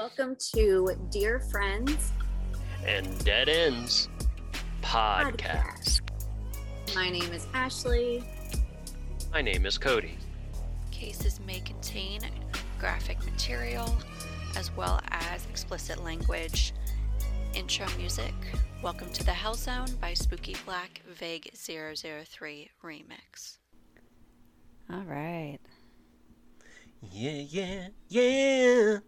Welcome to Dear Friends and Dead Ends podcast. My name is Ashley. My name is Cody. Cases may contain graphic material as well as explicit language. Intro music, Welcome to the Hell Zone by Spooky Black, Vague 003 Remix. All right. Yeah, yeah, yeah.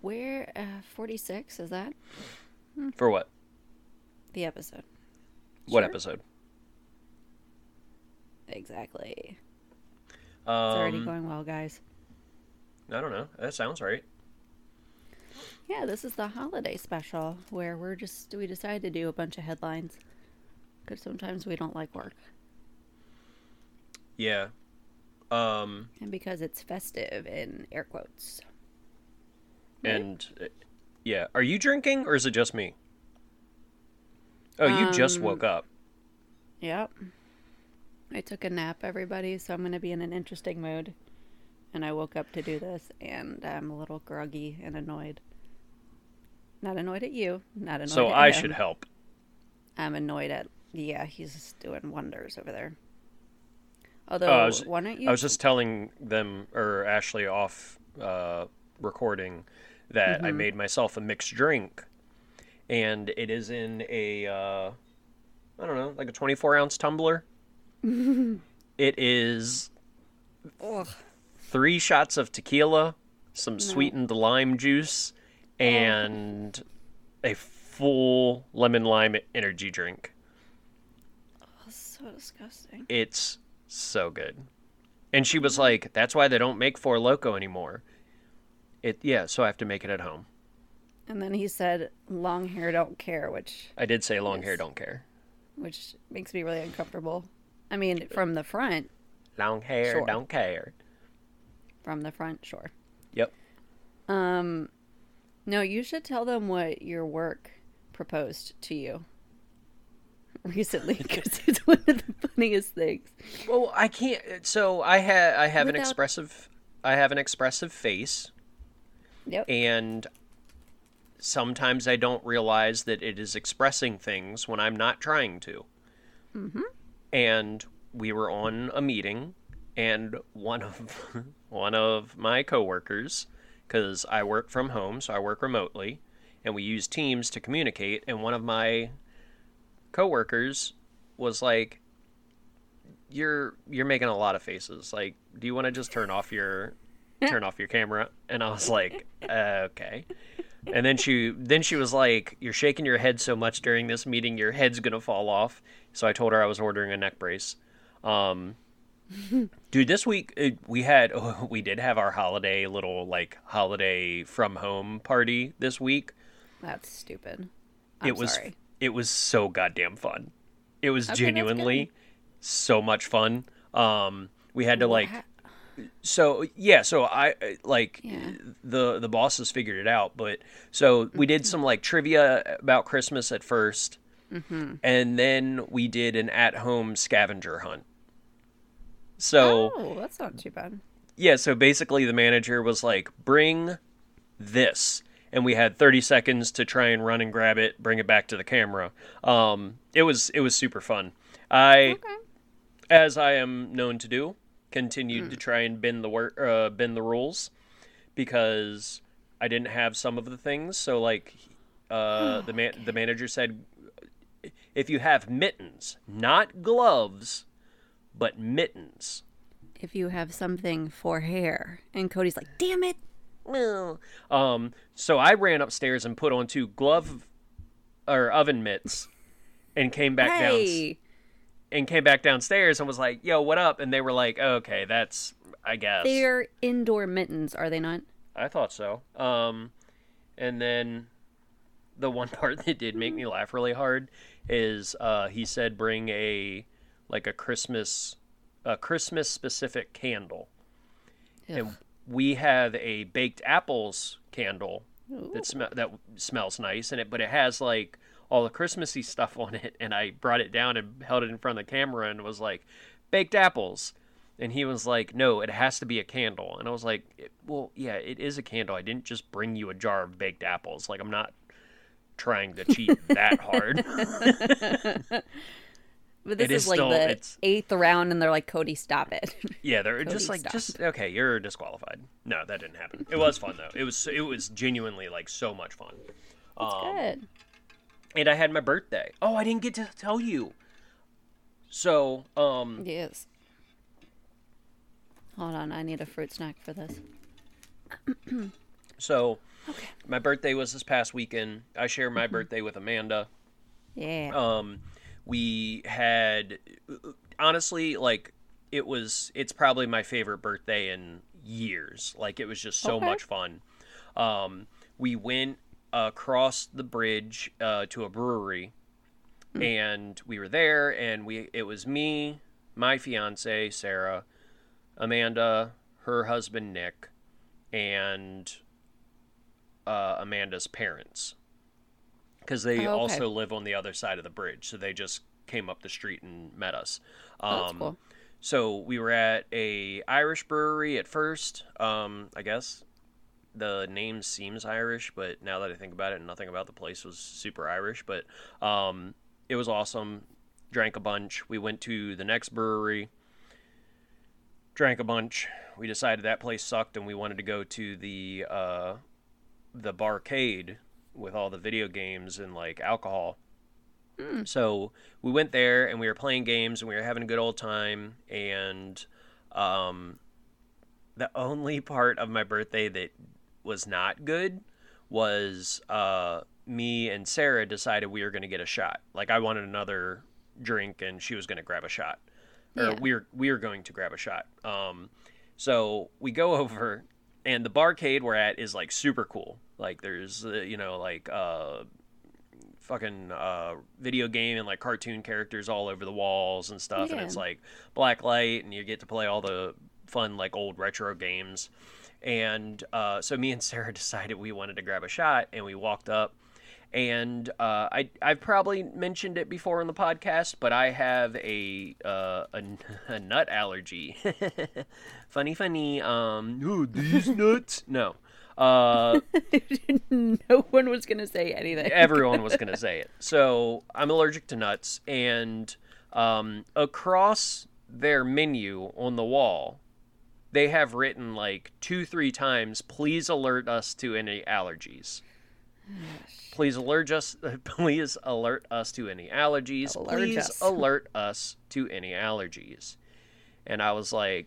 We're 46, is that? For what? The episode. What episode? Exactly. It's already going well, guys. I don't know. That sounds right. Yeah, this is the holiday special where we decided to do a bunch of headlines because sometimes we don't like work. Yeah. And because it's festive in air quotes. And yeah, are you drinking or is it just me? Oh, you just woke up. Yep. I took a nap, everybody, so I'm going to be in an interesting mood. And I woke up to do this, and I'm a little groggy and annoyed. Not annoyed at you. Not annoyed at him. So I should help. I'm annoyed at... Yeah, he's just doing wonders over there. Although, why don't you... I was just telling them, or Ashley, off recording, that I made myself a mixed drink. And it is in a, I don't know, like a 24-ounce tumbler. It is... Ugh. 3 shots of tequila, some sweetened lime juice, and a full lemon lime energy drink. Oh, that's so disgusting. It's so good. And she was like, that's why they don't make Four Loko anymore. So I have to make it at home. And then he said, long hair don't care, which... I did say long hair don't care. Which makes me really uncomfortable. I mean, from the front... Long hair don't care. From the front, sure. Yep. No, you should tell them what your work proposed to you recently, because it's one of the funniest things. Well, I can't. So I have an expressive face. Yep. And sometimes I don't realize that it is expressing things when I'm not trying to. Mm-hmm. And we were on a meeting, and one of my coworkers, because I work from home, so I work remotely, and we use Teams to communicate, and one of my coworkers was like, you're making a lot of faces. Like, do you want to just turn off your camera? And I was like, okay. And then she was like, you're shaking your head so much during this meeting, your head's going to fall off. So I told her I was ordering a neck brace. Dude, this week we did have our holiday from home party this week. That's stupid. Sorry. It was so goddamn fun. It was genuinely so much fun. We had to the bosses figured it out, but so we did some like trivia about Christmas at first, and then we did an at-home scavenger hunt. So, that's not too bad. Yeah, so basically the manager was like, bring this. And we had 30 seconds to try and run and grab it, bring it back to the camera. It was super fun. As I am known to do, continued to try and bend the rules because I didn't have some of the things. So, like, the manager said, if you have mittens, not gloves... but mittens. If you have something for hair. And Cody's like, damn it. So I ran upstairs and put on 2 oven mitts and came back downstairs and was like, yo, what up? And they were like, okay, that's, I guess. They're indoor mittens, are they not? I thought so. And then the one part that did make me laugh really hard is he said, bring a Christmas specific candle. Ugh. And we have a baked apples candle that smells nice in it, but it has like all the Christmassy stuff on it. And I brought it down and held it in front of the camera and was like, baked apples. And he was like, no, it has to be a candle. And I was like, well, yeah, it is a candle. I didn't just bring you a jar of baked apples. Like, I'm not trying to cheat that hard. But this is like still, the eighth round, and they're like, Cody, stop it. Yeah, they're Cody, just like, stop. Just, okay, you're disqualified. No, that didn't happen. It was fun, though. It was genuinely, like, so much fun. That's good. And I had my birthday. Oh, I didn't get to tell you. So, Yes. Hold on, I need a fruit snack for this. So, okay. My birthday was this past weekend. I share my birthday with Amanda. Yeah. We had, honestly, like, it's probably my favorite birthday in years. Like, it was just so much fun. We went across the bridge to a brewery, and we were there, and it was me, my fiance, Sarah, Amanda, her husband, Nick, and Amanda's parents, because they also live on the other side of the bridge. So they just came up the street and met us. That's cool. So we were at a Irish brewery at first, I guess. The name seems Irish, but now that I think about it, nothing about the place was super Irish. But it was awesome. Drank a bunch. We went to the next brewery. Drank a bunch. We decided that place sucked, and we wanted to go to the barcade with all the video games and like alcohol. So we went there, and we were playing games, and we were having a good old time. And the only part of my birthday that was not good was me and Sarah decided we were going to get a shot. Like, I wanted another drink, and she was going to grab a shot. Yeah. Or we were going to grab a shot. So we go over, and the barcade we're at is like super cool. Like, there's fucking video game and like cartoon characters all over the walls and stuff, and it's like black light, and you get to play all the fun like old retro games. And so me and Sarah decided we wanted to grab a shot, and we walked up. And I've probably mentioned it before on the podcast, but I have a nut allergy. funny. Oh, these nuts. No. No one was going to say anything. Everyone was going to say it. So I'm allergic to nuts. And across their menu on the wall, they have written like 2-3 times, please alert us to any allergies. Please alert us to any allergies. And I was like,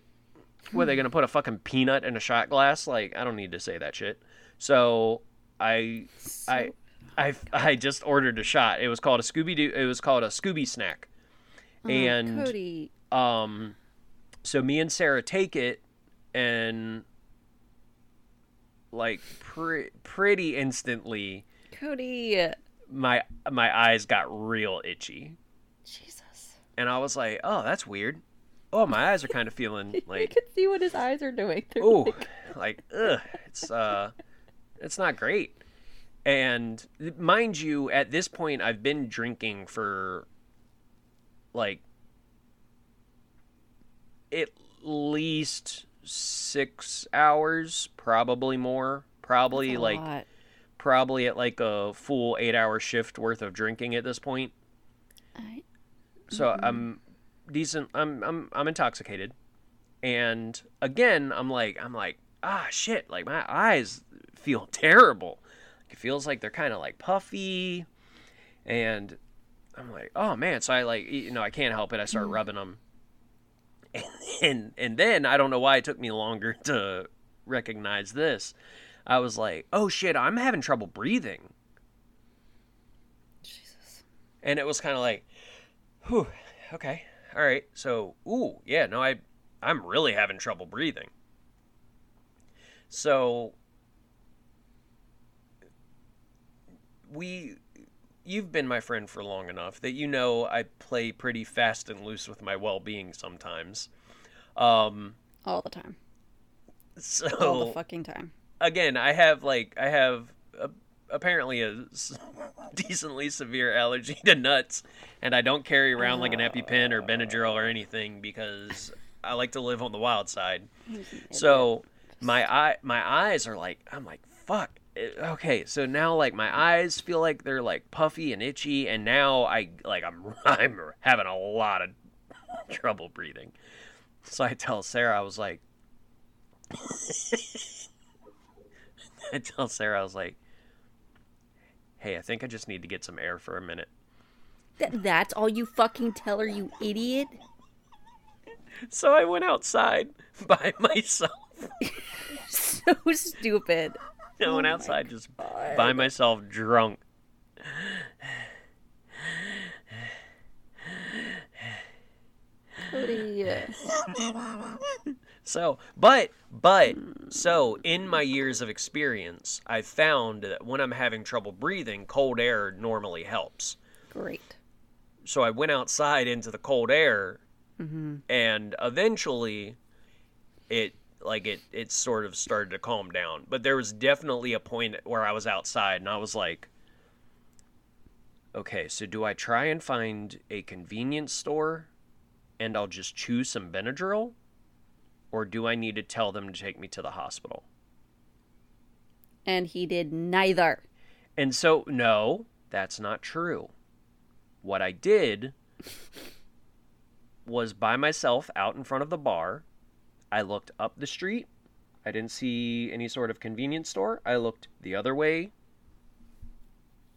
were they going to put a fucking peanut in a shot glass? Like, I don't need to say that shit. So I just ordered a shot. It was called a Scooby Snack. And Cody. So me and Sarah take it, and like pretty instantly, Cody, my eyes got real itchy. Jesus. And I was like, oh, that's weird. Oh, my eyes are kind of feeling like. You can see what his eyes are doing. Oh, like ugh, it's not great. And mind you, at this point, I've been drinking for like at least 6 hours, probably more, probably at like a full 8-hour shift worth of drinking at this point. So I'm decent. I'm intoxicated. And again, I'm like, ah, shit. Like, my eyes feel terrible. It feels like they're kind of like puffy. And I'm like, oh man. So I like, I can't help it. I start rubbing them. And then I don't know why it took me longer to recognize this. I was like, oh shit, I'm having trouble breathing. Jesus. And it was kind of like, whew, okay, all right. So, ooh, yeah, no, I'm really having trouble breathing. So you've been my friend for long enough that you know I play pretty fast and loose with my well-being sometimes. All the time. So all the fucking time. Again, I have apparently a decently severe allergy to nuts, and I don't carry around like an EpiPen or Benadryl or anything because I like to live on the wild side. So my eyes are like, I'm like, fuck. Okay, so now like my eyes feel like they're like puffy and itchy, and now I'm having a lot of trouble breathing. So I tell Sarah, I was like, hey, I think I just need to get some air for a minute. That's all you fucking tell her, you idiot? So I went outside by myself. So stupid. I went outside just by myself, drunk. So in my years of experience, I found that when I'm having trouble breathing, cold air normally helps. Great. So I went outside into the cold air, mm-hmm. and eventually it sort of started to calm down. But there was definitely a point where I was outside and I was like, okay, so do I try and find a convenience store and I'll just chew some Benadryl? Or do I need to tell them to take me to the hospital? And he did neither. And so, no, that's not true. What I did was by myself out in front of the bar. I looked up the street. I didn't see any sort of convenience store. I looked the other way.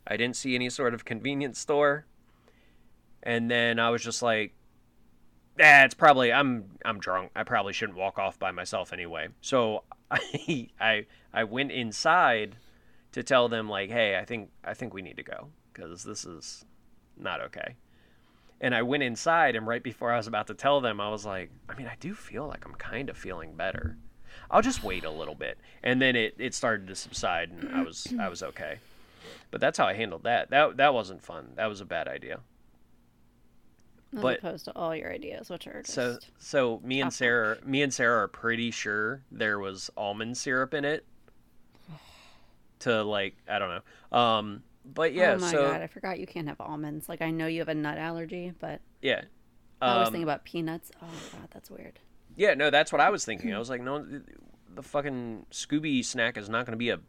I didn't see any sort of convenience store. And then I was just like, it's probably, I'm drunk. I probably shouldn't walk off by myself anyway. So I went inside to tell them like, hey, I think we need to go because this is not okay. And I went inside, and right before I was about to tell them, I was like, I do feel like I'm kind of feeling better. I'll just wait a little bit. And then it started to subside, and I was okay. But that's how I handled that. That wasn't fun. That was a bad idea. As opposed to all your ideas, which are just... So me and Sarah are pretty sure there was almond syrup in it. To, like, I don't know. But yeah, so... Oh my God, I forgot you can't have almonds. Like, I know you have a nut allergy, but... Yeah. I was thinking about peanuts. Oh my God, that's weird. Yeah, no, that's what I was thinking. I was like, no, the fucking Scooby Snack is not going to be a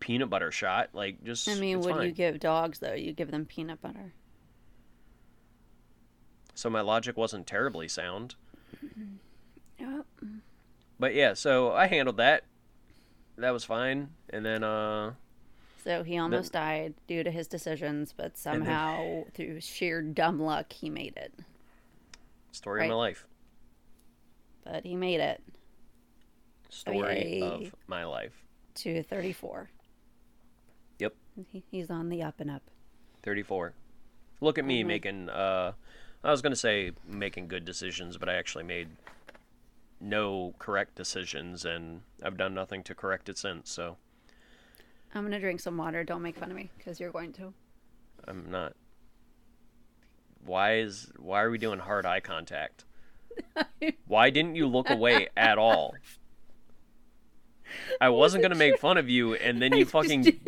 peanut butter shot. Like, just... what do you give dogs, though? You give them peanut butter. So my logic wasn't terribly sound. Yep. But yeah, so I handled that. That was fine. And then... So he almost died due to his decisions, but somehow, through sheer dumb luck, he made it. Story of my life. But he made it. Story of my life. To 34. Yep. He's on the up and up. 34. Look at me making... I was going to say making good decisions, but I actually made no correct decisions, and I've done nothing to correct it since, so... I'm going to drink some water. Don't make fun of me, because you're going to. I'm not. Why are we doing hard eye contact? Why didn't you look away at all? I wasn't going to make fun of you, and then you fucking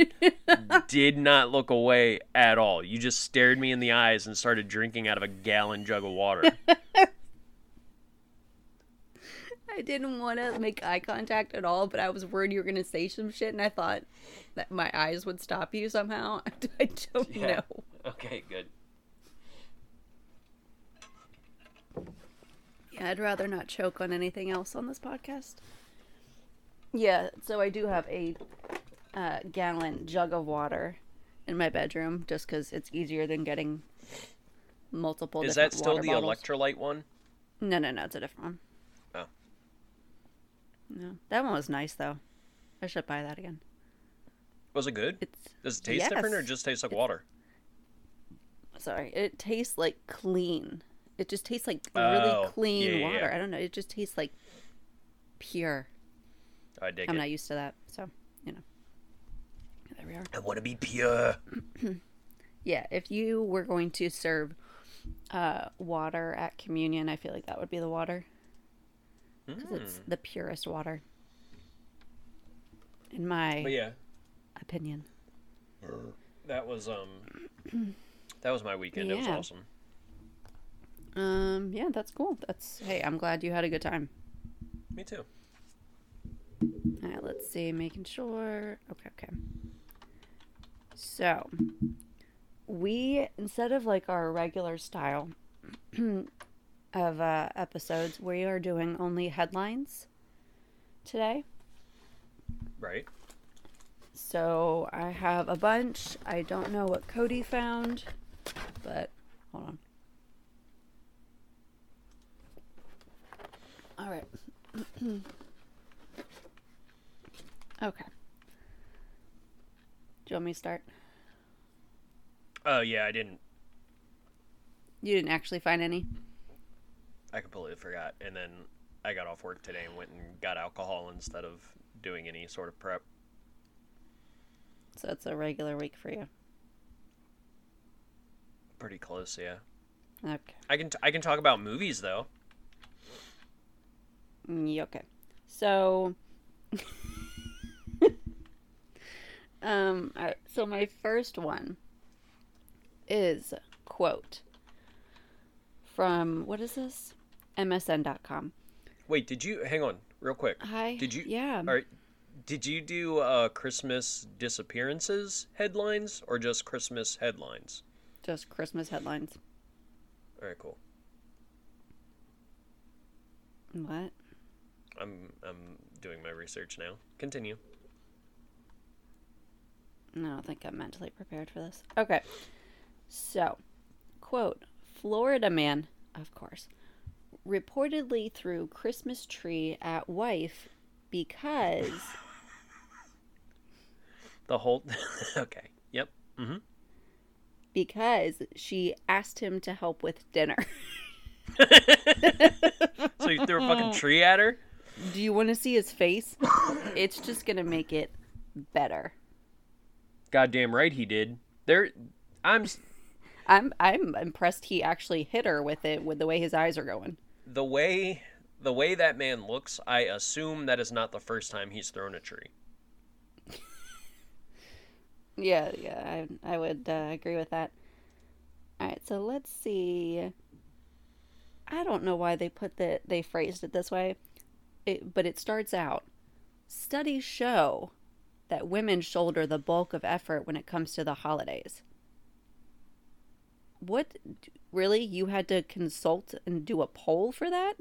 did not look away at all. You just stared me in the eyes and started drinking out of a gallon jug of water. I didn't want to make eye contact at all, but I was worried you were going to say some shit, and I thought that my eyes would stop you somehow. I don't know. Okay, good. Yeah, I'd rather not choke on anything else on this podcast. Yeah, so I do have a gallon jug of water in my bedroom, just because it's easier than getting multiple different water bottles. Is that still the electrolyte one? No, it's a different one. No, that one was nice though. I should buy that again. Was it good? Does it taste different or just taste like water? Sorry, it tastes like clean. It just tastes like really clean water. Yeah. I don't know. It just tastes like pure. I dig it. I'm not used to that, so you know. There we are. I want to be pure. Yeah, if you were going to serve water at communion, I feel like that would be the water. Because it's the purest water, in my opinion. That was my weekend. Yeah. It was awesome. Yeah, that's cool. Hey, I'm glad you had a good time. Me too. All right, let's see. Making sure. Okay. So, we, instead of like our regular style of episodes, we are doing only headlines today. Right. So, I have a bunch. I don't know what Cody found, but hold on. All right. Okay. Do you want me to start? Oh, yeah, I didn't. You didn't actually find any? I completely forgot. And then I got off work today and went and got alcohol instead of doing any sort of prep. So it's a regular week for you? Pretty close, yeah. Okay. I can talk about movies, though. Yeah, okay. So... so my first one is quote from, what is this? MSN.com. Wait, did you, hang on real quick. Hi. Did you, yeah. All right. Did you do Christmas disappearances headlines or just Christmas headlines? Just Christmas headlines. All right, cool. What? I'm doing my research now. Continue. No, I don't think I'm mentally prepared for this. Okay. So, quote, Florida man, of course, reportedly threw Christmas tree at wife because... the whole... okay. Yep. Mm-hmm. Because she asked him to help with dinner. So you threw a fucking tree at her? Do you want to see his face? It's just going to make it better. Goddamn right he did. There, I'm impressed he actually hit her with it, with the way his eyes are going. The way that man looks, I assume that is not the first time he's thrown a tree. Yeah, I would agree with that. All right, so let's see. I don't know why they phrased it this way, but it starts out, studies show that women shoulder the bulk of effort when it comes to the holidays. What? Really? You had to consult and do a poll for that?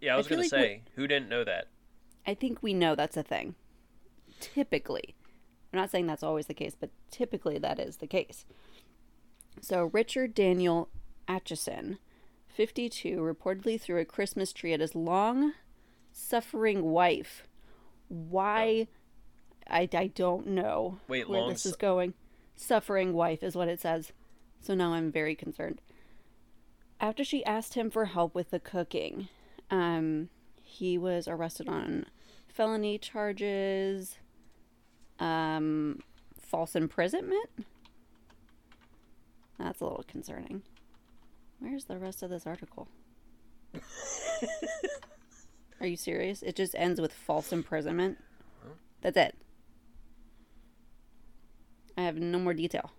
Yeah, I was going to say, who didn't know that? I think we know that's a thing. Typically. I'm not saying that's always the case, but typically that is the case. So Richard Daniel Atchison, 52, reportedly threw a Christmas tree at his long-suffering wife. Why... Oh. I don't know where this is going. Suffering wife is what it says. So now I'm very concerned. After she asked him for help with the cooking, he was arrested on felony charges, false imprisonment. That's a little concerning. Where's the rest of this article? Are you serious? It just ends with false imprisonment. That's it. I have no more detail.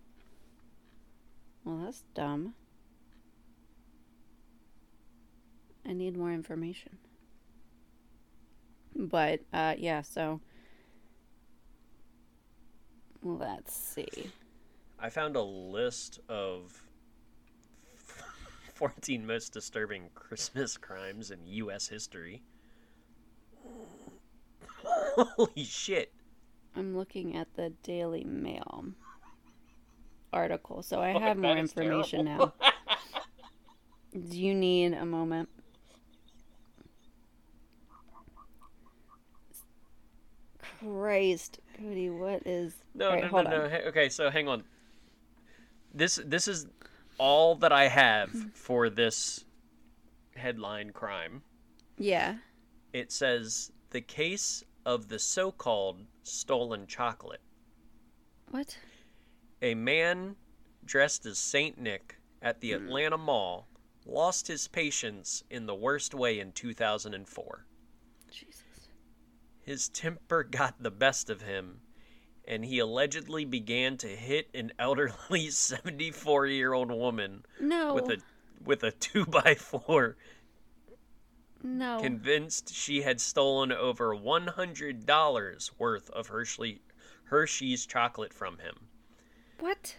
Well, that's dumb. I need more information. But, yeah, so... let's see. I found a list of 14 most disturbing Christmas crimes in U.S. history. Holy shit. I'm looking at the Daily Mail article, so I have more information now. Do you need a moment? Christ, Cody, what is... No, right, no. Okay, so hang on. This is all that I have for this headline crime. Yeah. It says, the case... of the so-called stolen chocolate. What? A man dressed as Saint Nick at the Atlanta Mall lost his patience in the worst way in 2004. Jesus. His temper got the best of him, and he allegedly began to hit an elderly 74-year-old woman with a with a 2x4. No. Convinced she had stolen over $100 worth of Hershey's chocolate from him. What?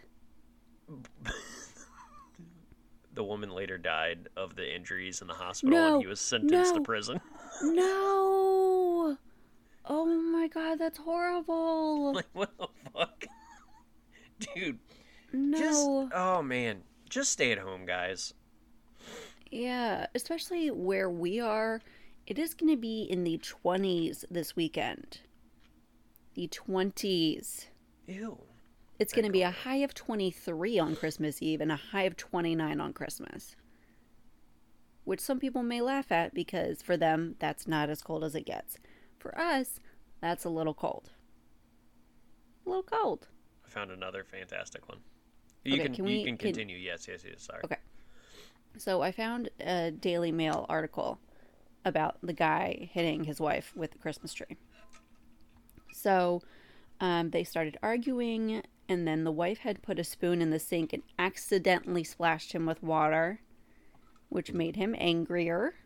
The woman later died of the injuries in the hospital and he was sentenced to prison. No! Oh my god, that's horrible. Like, what the fuck? Dude. No. Oh man. Just stay at home, guys. Yeah, especially where we are. It is going to be in the 20s this weekend. The 20s. Ew. It's going to be a high of 23 on Christmas Eve and a high of 29 on Christmas. Which some people may laugh at because for them, that's not as cold as it gets. For us, that's a little cold. A little cold. I found another fantastic one. You can continue. Yes. Sorry. Okay. So I found a Daily Mail article about the guy hitting his wife with the Christmas tree. So they started arguing, and then the wife had put a spoon in the sink and accidentally splashed him with water, which made him angrier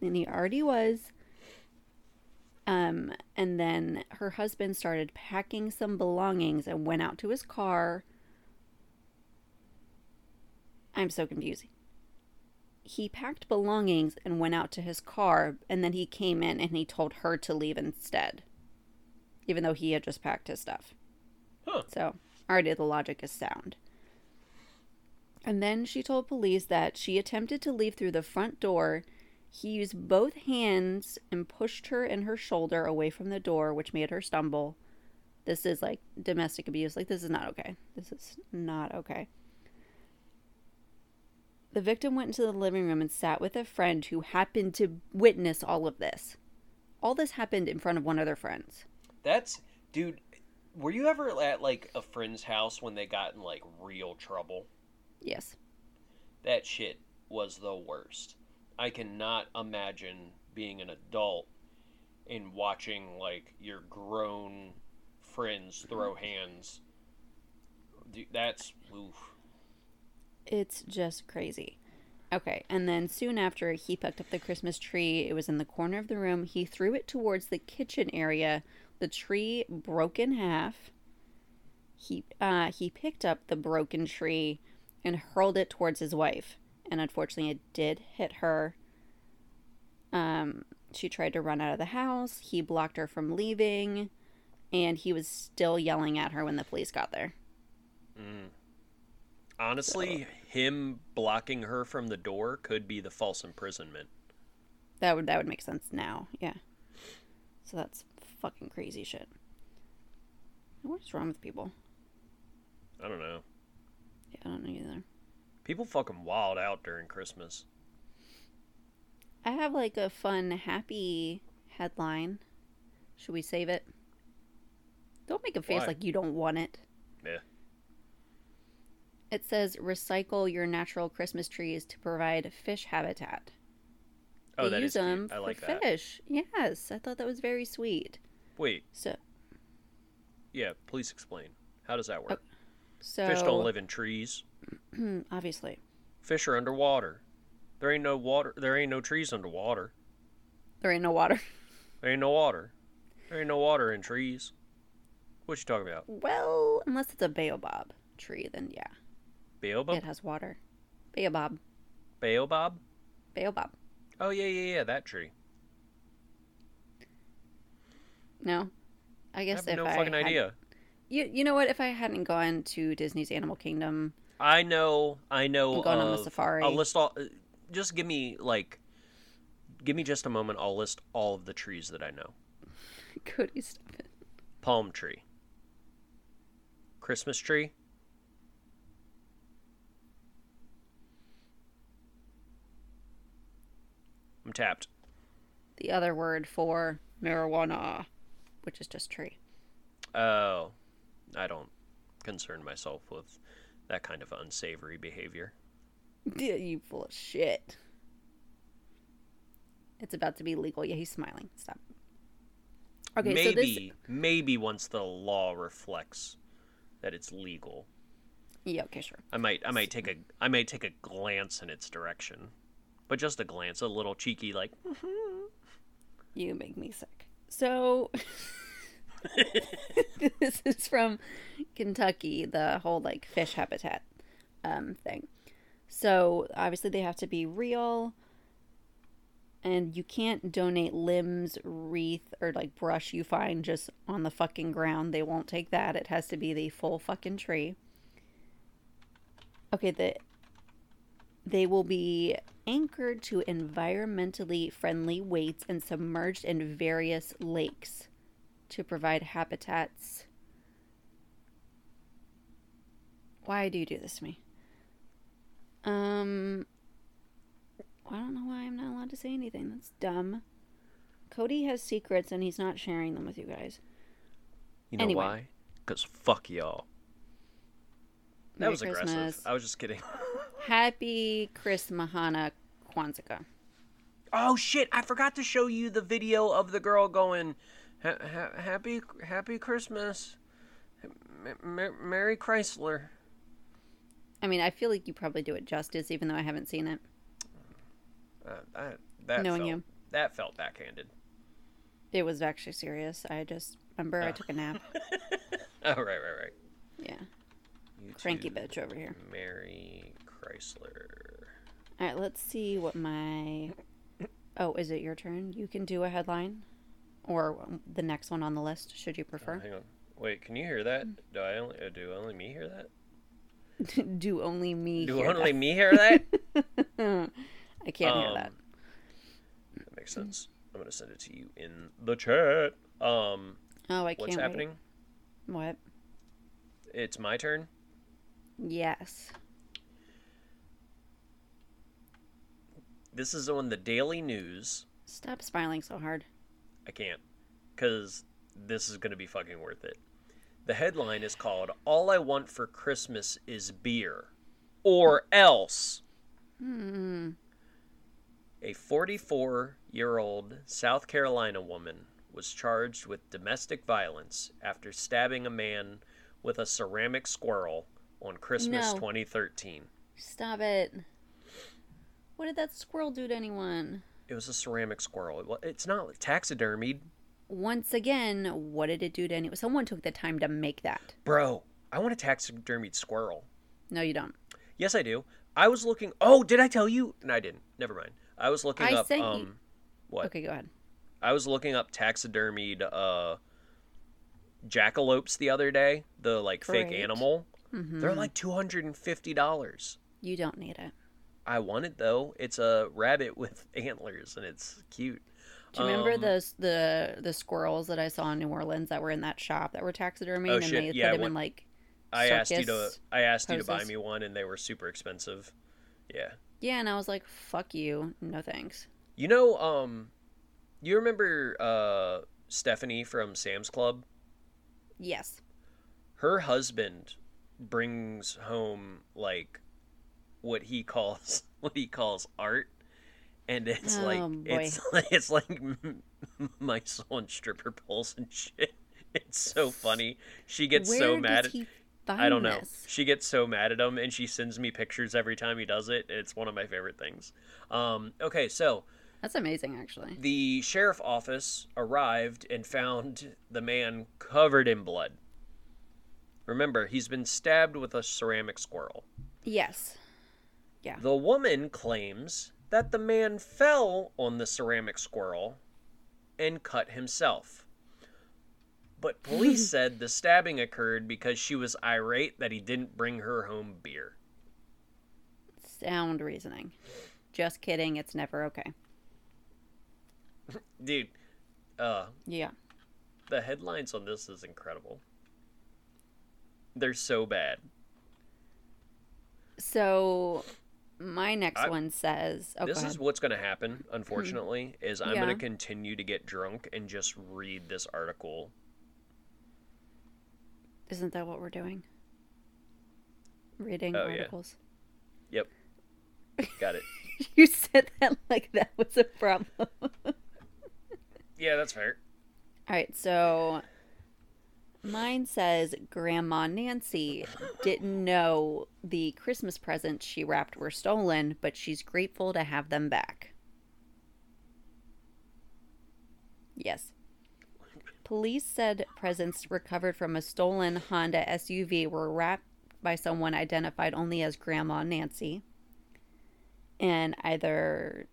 than he already was. And then her husband started packing some belongings and went out to his car. I'm so confused. He packed belongings and went out to his car, and then he came in and he told her to leave instead, even though he had just packed his stuff. Huh. So already the logic is sound. And then she told police that she attempted to leave through the front door. He used both hands and pushed her and her shoulder away from the door, which made her stumble. This is like domestic abuse. Like, this is not okay. This is not okay. The victim went into the living room and sat with a friend who happened to witness all of this. All this happened in front of one of their friends. Dude, were you ever at, like, a friend's house when they got in, like, real trouble? Yes. That shit was the worst. I cannot imagine being an adult and watching, like, your grown friends throw hands. Dude, that's... Oof. It's just crazy. Okay, and then soon after, he picked up the Christmas tree. It was in the corner of the room. He threw it towards the kitchen area. The tree broke in half. He picked up the broken tree and hurled it towards his wife. And unfortunately, it did hit her. She tried to run out of the house. He blocked her from leaving. And he was still yelling at her when the police got there. Mm. Honestly, him blocking her from the door could be the false imprisonment. That would make sense now, yeah. So that's fucking crazy shit. What is wrong with people? I don't know. Yeah, I don't know either. People fucking wild out during Christmas. I have like a fun, happy headline. Should we save it? Don't make a face like you don't want it. Yeah. It says, recycle your natural Christmas trees to provide fish habitat. Oh, that is cute. I like that. Fish. Yes, I thought that was very sweet. Wait. So. Yeah, please explain. How does that work? So, fish don't live in trees. Obviously. Fish are underwater. There ain't no trees underwater. There ain't no water in trees. What you talking about? Well, unless it's a baobab tree, then yeah. Baobab? It has water. Baobab. Oh, yeah, that tree. No. I guess I have no fucking idea. You know what? If I hadn't gone to Disney's Animal Kingdom... I know. And gone on the safari. I'll list all... Just give me, like... Give me just a moment. I'll list all of the trees that I know. Cody, stop it. Palm tree. Christmas tree. I'm tapped. The other word for marijuana, which is just tree. Oh, I don't concern myself with that kind of unsavory behavior. Yeah, you full of shit. It's about to be legal. Yeah, he's smiling. Stop. Okay, maybe once the law reflects that it's legal. Yeah, okay, sure. I might take a glance in its direction, but just a glance, a little cheeky, like. Mm-hmm. You make me sick. So this is from Kentucky, the whole like fish habitat thing. So obviously they have to be real, and you can't donate limbs, wreath, or like brush you find just on the fucking ground. They won't take that. It has to be the full fucking tree. Okay, they will be anchored to environmentally friendly weights and submerged in various lakes to provide habitats. Why do you do this to me? I don't know why I'm not allowed to say anything. That's dumb. Cody has secrets and he's not sharing them with you guys. You know anyway. Why? Because fuck y'all. That Merry was Christmas. Aggressive. I was just kidding. Happy Christmahana Kwanzaa. Oh shit! I forgot to show you the video of the girl going, "Happy Christmas, Merry Chrysler." I mean, I feel like you probably do it justice, even though I haven't seen it. That felt backhanded. It was actually serious. I just remember I took a nap. Oh right. Yeah. You cranky bitch over here. Mary Chrysler. All right, let's see what my... Oh, is it your turn? You can do a headline or the next one on the list, should you prefer. Hang on. Wait, can you hear that? Do only me hear that? Do only me hear that? I can't hear that. That makes sense. I'm going to send it to you in the chat. I can't. What's happening? Wait. What? It's my turn? Yes. This is on the Daily News. Stop smiling so hard. I can't, because this is going to be fucking worth it. The headline is called, "All I Want for Christmas is Beer, or Else." Mm. A 44-year-old South Carolina woman was charged with domestic violence after stabbing a man with a ceramic squirrel on Christmas 2013. Stop it. What did that squirrel do to anyone? It was a ceramic squirrel. Well, it's not taxidermied. Once again, what did it do to anyone? Someone took the time to make that. Bro, I want a taxidermied squirrel. No, you don't. Yes, I do. I was looking... Oh, did I tell you? No, I didn't. Never mind. I was looking up... you... What? Okay, go ahead. I was looking up taxidermied... jackalopes the other day, the like fake animal. Mm-hmm. They're like $250. You don't need it. I want it though. It's a rabbit with antlers and it's cute. Do you remember the squirrels that I saw in New Orleans that were in that shop that were taxidermy? Oh, and shit. They put them in like I asked you to buy me one and they were super expensive. Yeah, and I was like, fuck you, no thanks. You know, you remember Stephanie from Sam's Club? Yes. Her husband brings home like what he calls art, and it's like mice on stripper poles and shit. It's so funny. She gets so mad at him. I don't know. She gets so mad at him, and she sends me pictures every time he does it. It's one of my favorite things. Okay, so that's amazing, actually. The sheriff's office arrived and found the man covered in blood. Remember, he's been stabbed with a ceramic squirrel. Yes. Yeah. The woman claims that the man fell on the ceramic squirrel and cut himself. But police said the stabbing occurred because she was irate that he didn't bring her home beer. Sound reasoning. Just kidding. It's never okay. Dude, yeah, the headlines on this is incredible. They're so bad. So my next one says, this is what's going to happen, unfortunately, is I'm going to continue to get drunk and just read this article. Isn't that what we're doing? Reading articles? Yeah. Yep. Got it. You said that like that was a problem. Yeah, that's fair. All right, so Mine says Grandma Nancy didn't know the Christmas presents she wrapped were stolen, but she's grateful to have them back. Yes. Police said presents recovered from a stolen Honda SUV were wrapped by someone identified only as Grandma Nancy. And either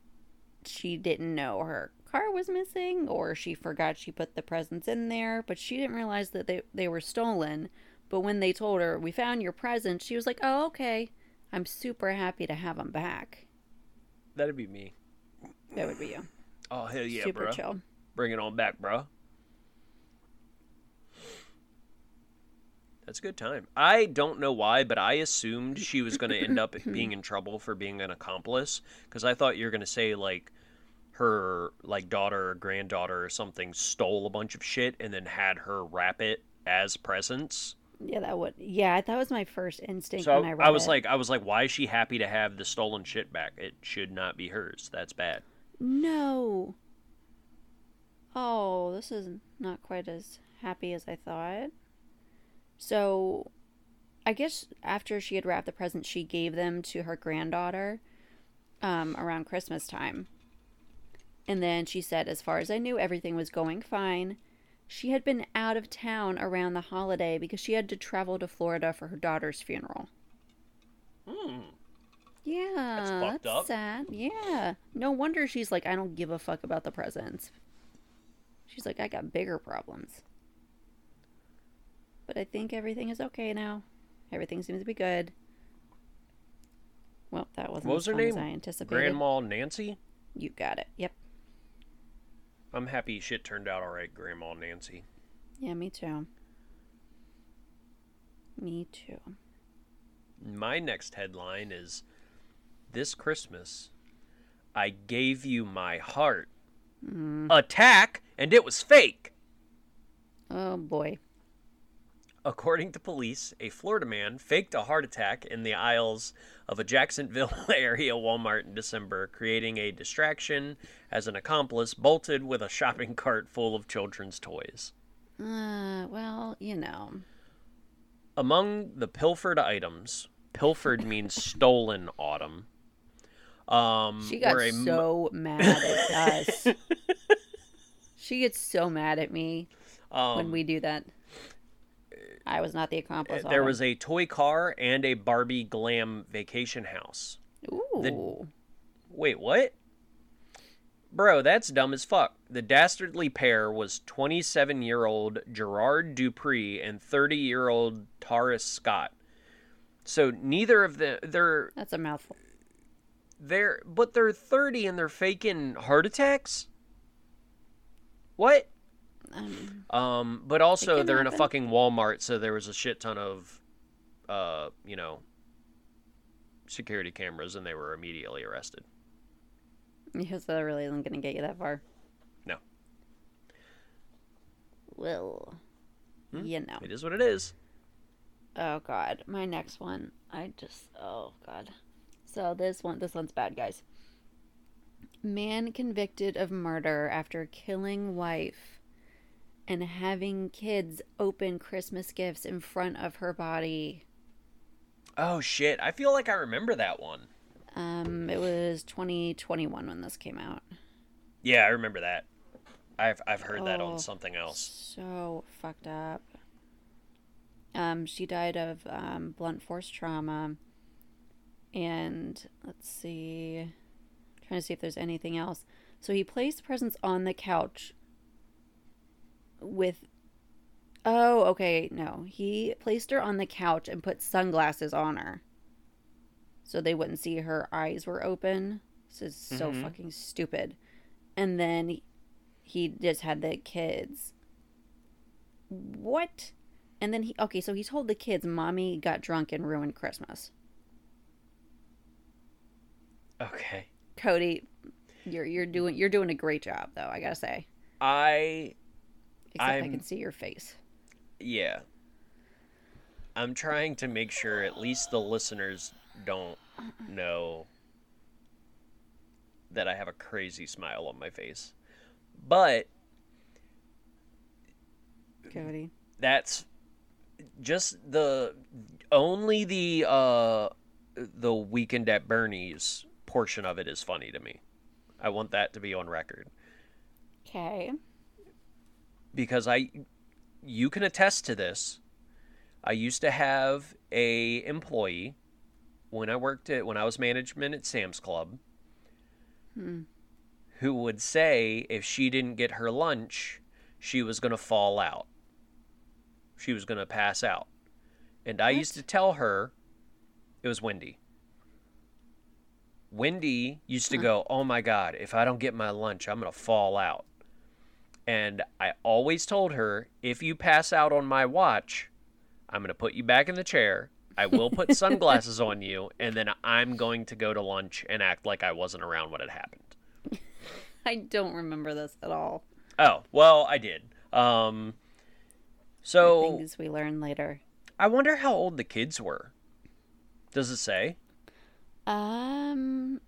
she didn't know her car was missing, or she forgot she put the presents in there, but she didn't realize that they were stolen. But when they told her, we found your presents, she was like, oh, okay. I'm super happy to have them back. That'd be me. That would be you. Oh, hell yeah, super bro. Super chill. Bring it on back, bro. That's a good time. I don't know why, but I assumed she was going to end up being in trouble for being an accomplice, because I thought you were going to say, like, her, like, daughter or granddaughter or something stole a bunch of shit and then had her wrap it as presents. Yeah, that would. Yeah, that was my first instinct when I read it. I was like, why is she happy to have the stolen shit back? It should not be hers. That's bad. No. Oh, this is not quite as happy as I thought. So, I guess after she had wrapped the presents, she gave them to her granddaughter around Christmas time. And then she said, as far as I knew, everything was going fine. She had been out of town around the holiday because she had to travel to Florida for her daughter's funeral. Hmm. Yeah. That's fucked up. Sad. Yeah. No wonder she's like, I don't give a fuck about the presents. She's like, I got bigger problems. But I think everything is okay now. Everything seems to be good. Well, that wasn't as fun as I anticipated. Grandma Nancy? You got it. Yep. I'm happy shit turned out all right, Grandma Nancy. Yeah, me too. Me too. My next headline is, this Christmas, I gave you my heart. Attack, and it was fake. Oh, boy. According to police, a Florida man faked a heart attack in the aisles of a Jacksonville area Walmart in December, creating a distraction as an accomplice bolted with a shopping cart full of children's toys. Well, you know. Among the pilfered items, pilfered means stolen, Autumn. She got so mad at us. She gets so mad at me when we do that. I was not the accomplice. There was a toy car and a Barbie glam vacation house. Ooh. Wait, what? Bro, that's dumb as fuck. The dastardly pair was 27-year-old Gerard Dupree and 30-year-old Taurus Scott. So neither of them... That's a mouthful. But they're 30 and they're faking heart attacks? What? But also they're in a fucking Walmart, so there was a shit ton of, security cameras, and they were immediately arrested. Yeah, so that really isn't going to get you that far. No. Well, you know. It is what it is. Oh, God. My next one. Oh, God. So this one's bad, guys. Man convicted of murder after killing wife and having kids open Christmas gifts in front of her body. Oh, shit. I feel like I remember that one. It was 2021 when this came out. Yeah, I remember that. I've heard that on something else. So fucked up. She died of blunt force trauma. And let's see. I'm trying to see if there's anything else. So he placed presents on the couch with... Oh, okay. No. He placed her on the couch and put sunglasses on her so they wouldn't see her eyes were open. This is so fucking stupid. And then he just had the kids. What? And then he... Okay, so he told the kids mommy got drunk and ruined Christmas. Okay. Cody, you're doing a great job though, I gotta say. I can see your face. Yeah. I'm trying to make sure at least the listeners don't know that I have a crazy smile on my face. But Cody. that's just the Weekend at Bernie's portion of it is funny to me. I want that to be on record. Okay. Because you can attest to this. I used to have a employee when I was management at Sam's Club, who would say if she didn't get her lunch, she was going to fall out. She was going to pass out. And I used to tell her, it was Wendy. Wendy used to go, oh my God, if I don't get my lunch, I'm going to fall out. And I always told her, if you pass out on my watch, I'm going to put you back in the chair. I will put sunglasses on you, and then I'm going to go to lunch and act like I wasn't around when it happened. I don't remember this at all. Oh, well, I did. So things we learn later. I wonder how old the kids were. Does it say?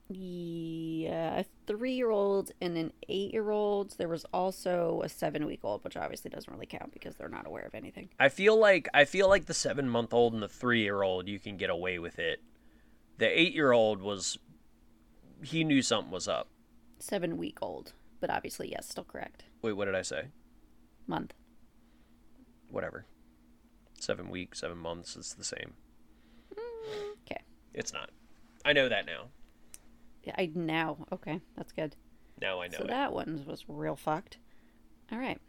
Yeah, a 3-year-old and an 8-year-old. There was also a 7-week-old, which obviously doesn't really count because they're not aware of anything. I feel like the 7-month-old and the 3-year-old, you can get away with it. The 8-year-old he knew something was up. 7-week-old, but obviously, yes, still correct. Wait, what did I say? Month. Whatever. 7 weeks, 7 months, it's the same. Okay. It's not. I know that now. Okay, that's good. Now I know it. So that one was real fucked. All right.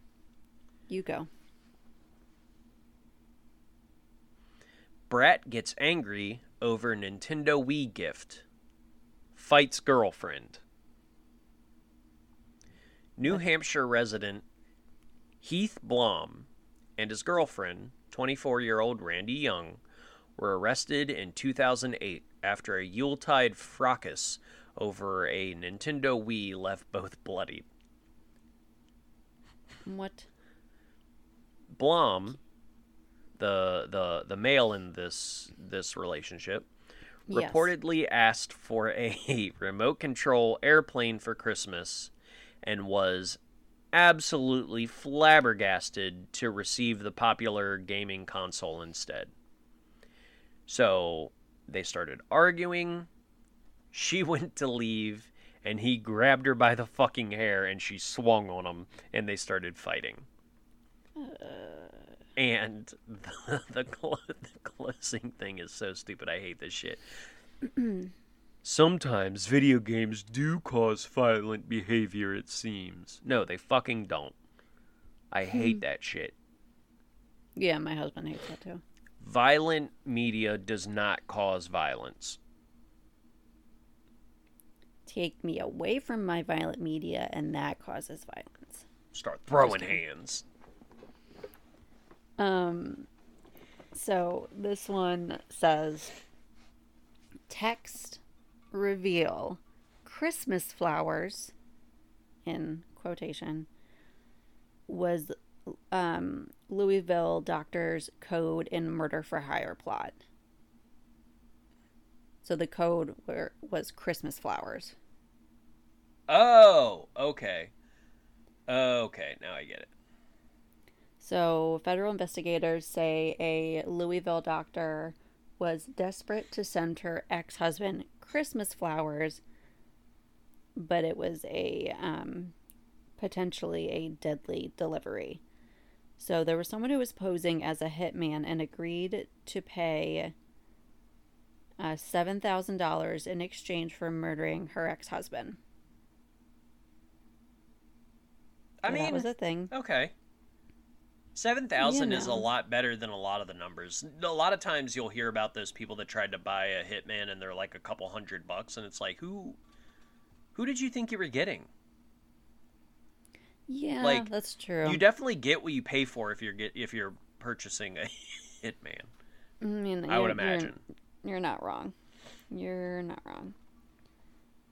You go. Brat gets angry over Nintendo Wii gift. Fights girlfriend. New Hampshire resident Heath Blom and his girlfriend, 24-year-old Randy Young, were arrested in 2008 after a Yuletide fracas over a Nintendo Wii left both bloodied. What? Blom, the male in this relationship, yes, reportedly asked for a remote control airplane for Christmas and was absolutely flabbergasted to receive the popular gaming console instead. So they started arguing. She went to leave, and he grabbed her by the fucking hair, and she swung on him, and they started fighting. And the closing thing is so stupid. I hate this shit. Sometimes video games do cause violent behavior, it seems. No, they fucking don't. I hate that shit. Yeah, my husband hates that too. Violent media does not cause violence. Take me away from my violent media, and that causes violence. Start throwing hands. So this one says, text reveal Christmas flowers in quotation was Louisville doctor's code in murder for hire plot. So the code was Christmas flowers. Oh, okay. Okay, now I get it. So federal investigators say a Louisville doctor was desperate to send her ex-husband Christmas flowers, but it was a potentially a deadly delivery. So there was someone who was posing as a hitman and agreed to pay $7,000 in exchange for murdering her ex-husband. I mean, that was a thing. Okay. 7,000 is a lot better than a lot of the numbers. A lot of times you'll hear about those people that tried to buy a hitman and they're like a couple $100, and it's like, who did you think you were getting? Yeah, like, that's true. You definitely get what you pay for if you're purchasing a hitman. I mean, I would imagine. You're not wrong. You're not wrong.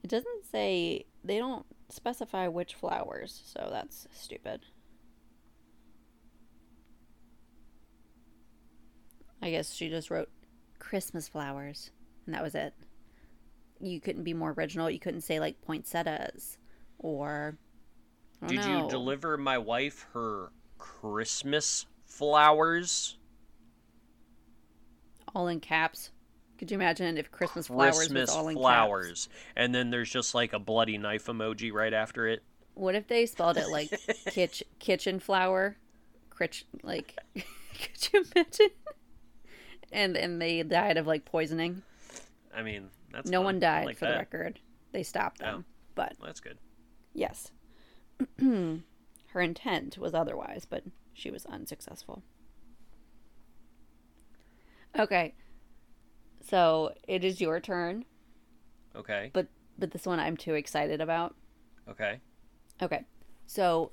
It doesn't say, they don't specify which flowers, so that's stupid. I guess she just wrote Christmas flowers, and that was it. You couldn't be more original. You couldn't say, like, poinsettias or... Did you deliver my wife her Christmas flowers. All in caps. Could you imagine if Christmas flowers was all in caps? Flowers. And then there's just like a bloody knife emoji right after it. What if they spelled it like kitchen flower? Like, could you imagine? And they died of like poisoning. I mean, that's no fun. One died like for that. The record. They stopped them. Oh. But that's good. Yes. Her intent was otherwise, but she was unsuccessful. Okay. So it is your turn. Okay. But this one I'm too excited about. Okay. Okay. So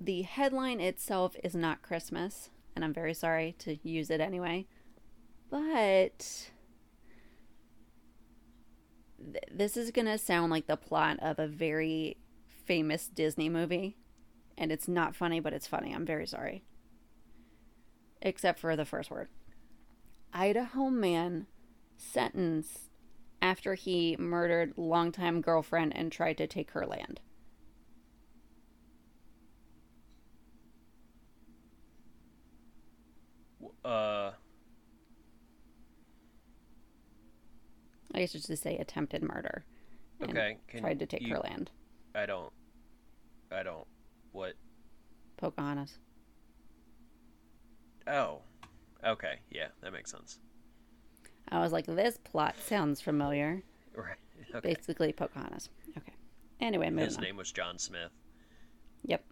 the headline itself is not Christmas, and I'm very sorry to use it anyway. But this is going to sound like the plot of a very famous Disney movie. And it's not funny, but it's funny. I'm very sorry. Except for the first word. Idaho man sentenced after he murdered longtime girlfriend and tried to take her land. I guess it's just say attempted murder. Okay. Tried to take her land. I don't. What? Pocahontas. Oh. Okay. Yeah, that makes sense. I was like, this plot sounds familiar. Right. Okay. Basically, Pocahontas. Okay. Anyway, moving on. His name was John Smith. Yep.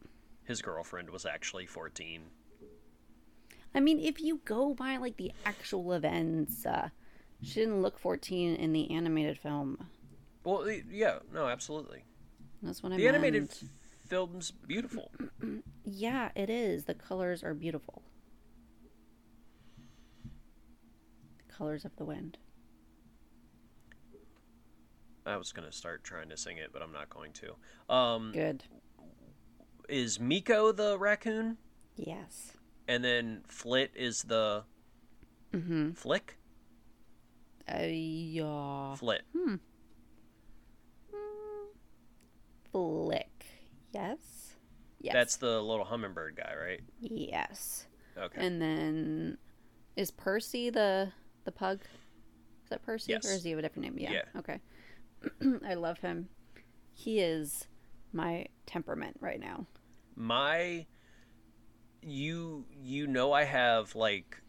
His girlfriend was actually 14. I mean, if you go by, like, the actual events, she didn't look 14 in the animated film. Well, yeah. No, absolutely. That's what I meant. The animated film's beautiful. Yeah, it is. The colors are beautiful. The colors of the wind. I was going to start trying to sing it, but I'm not going to. Good. Is Miko the raccoon? Yes. And then Flit is the... Mm-hmm. Flick? Yeah. Flit. Flick. Yes. That's the little hummingbird guy, right? Yes. Okay. And then is Percy the pug? Is that Percy? Yes. Or does he have a different name? Yeah. Okay. I love him. He is my temperament right now. You know I have like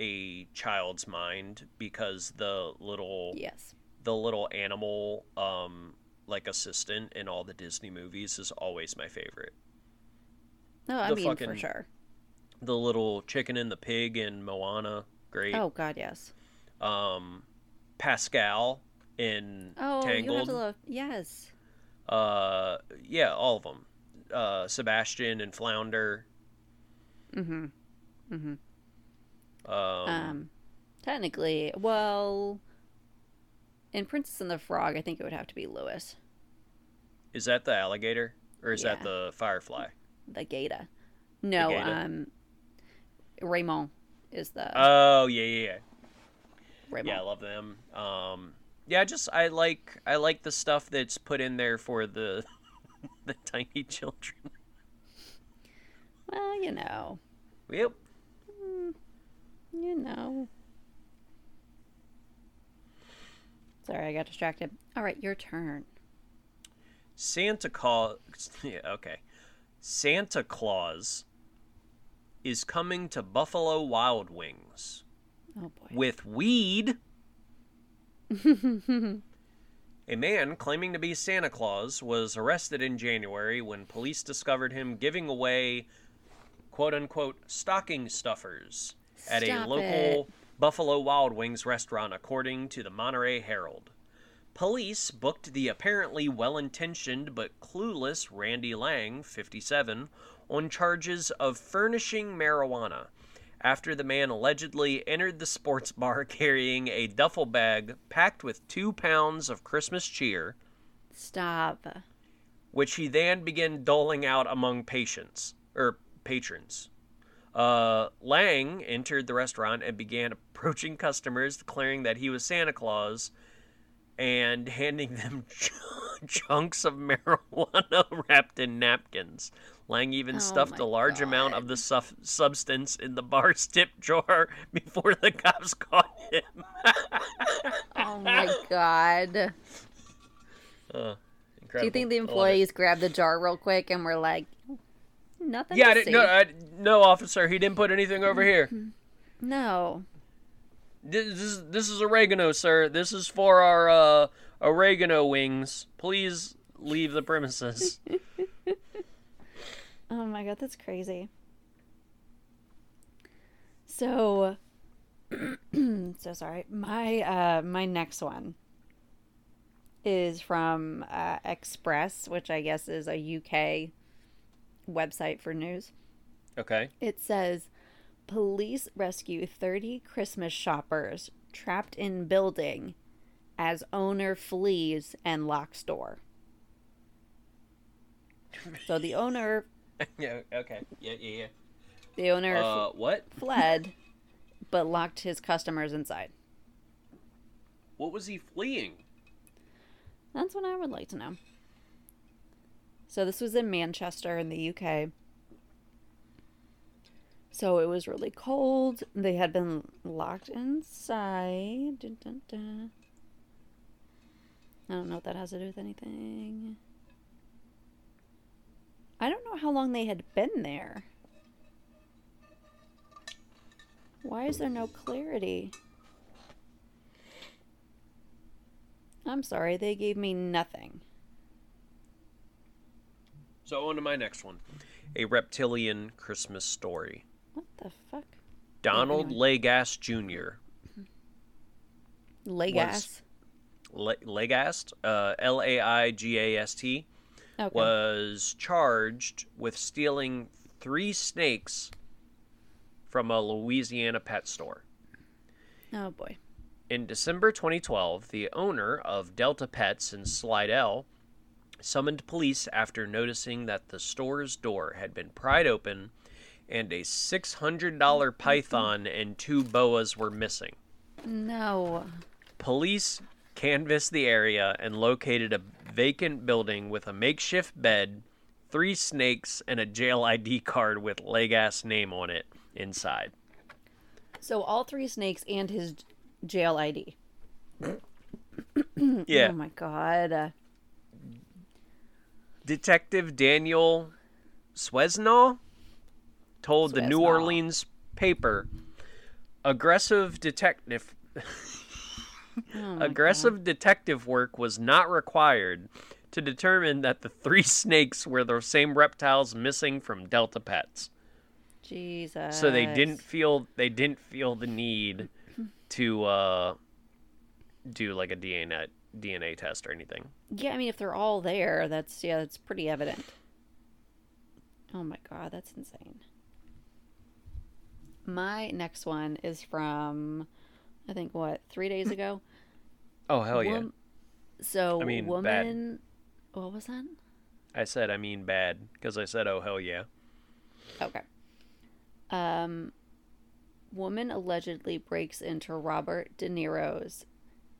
a child's mind because the little animal like assistant in all the Disney movies is always my favorite. No, I mean for sure. The little chicken and the pig in Moana, great. Oh God, yes. Pascal in Tangled. You have to love. Yes. Yeah, all of them. Sebastian and Flounder. Mhm. Mhm. Technically, well, in Princess and the Frog, I think it would have to be Lewis. Is that the alligator? Or is that the firefly? The gator. No, Raymond is the... Oh, yeah. Raymond. Yeah, I love them. Yeah, I like the stuff that's put in there for the the tiny children. Well, you know. Yep. You know. Sorry, I got distracted. All right, your turn. Santa Claus is coming to Buffalo Wild Wings. Oh, boy. With weed. A man claiming to be Santa Claus was arrested in January when police discovered him giving away, quote-unquote, stocking stuffers at a local Buffalo Wild Wings restaurant, according to the Monterey Herald. Police booked the apparently well-intentioned but clueless Randy Lang, 57, on charges of furnishing marijuana after the man allegedly entered the sports bar carrying a duffel bag packed with 2 pounds of Christmas cheer. Stop. Which he then began doling out among patrons. Lang entered the restaurant and began approaching customers, declaring that he was Santa Claus and handing them chunks of marijuana wrapped in napkins. Lang even stuffed a large amount of the substance in the bar's tip jar before the cops caught him. Oh, my God. Incredible. Do you think the employees grabbed the jar real quick and were like, nothing to see? No, officer, he didn't put anything over here. No. This is oregano, sir. This is for our oregano wings. Please leave the premises. Oh my God, that's crazy. So, so sorry. My my next one is from Express, which I guess is a UK website for news. Okay. It says, police rescue 30 Christmas shoppers trapped in building as owner flees and locks door. So the owner... Yeah, okay. Yeah. The owner fled, but locked his customers inside. What was he fleeing? That's what I would like to know. So this was in Manchester in the UK. So it was really cold. They had been locked inside. Dun, dun, dun. I don't know what that has to do with anything. I don't know how long they had been there. Why is there no clarity? I'm sorry, they gave me nothing. So on to my next one. A reptilian Christmas story. What the fuck? Donald Legas Jr. Legas? Legast? Laigast. Okay. Was charged with stealing 3 snakes from a Louisiana pet store. Oh, boy. In December 2012, the owner of Delta Pets in Slidell summoned police after noticing that the store's door had been pried open and a $600 python and 2 boas were missing. No. Police canvassed the area and located a vacant building with a makeshift bed, 3 snakes, and a jail ID card with Legas' name on it inside. So all 3 snakes and his jail ID. Yeah. Oh my God. Detective Daniel Swesnall told the New Orleans paper, aggressive detective work was not required to determine that the 3 snakes were the same reptiles missing from Delta Pets. Jesus. So they didn't feel the need to do like a DNA test or anything. Yeah, I mean, if they're all there, that's pretty evident. Oh my God, that's insane. My next one is from, I think, 3 days ago? Oh, hell yeah. Woman... Bad. What was that? I said, I mean bad, because I said, oh, hell yeah. Okay. Woman allegedly breaks into Robert De Niro's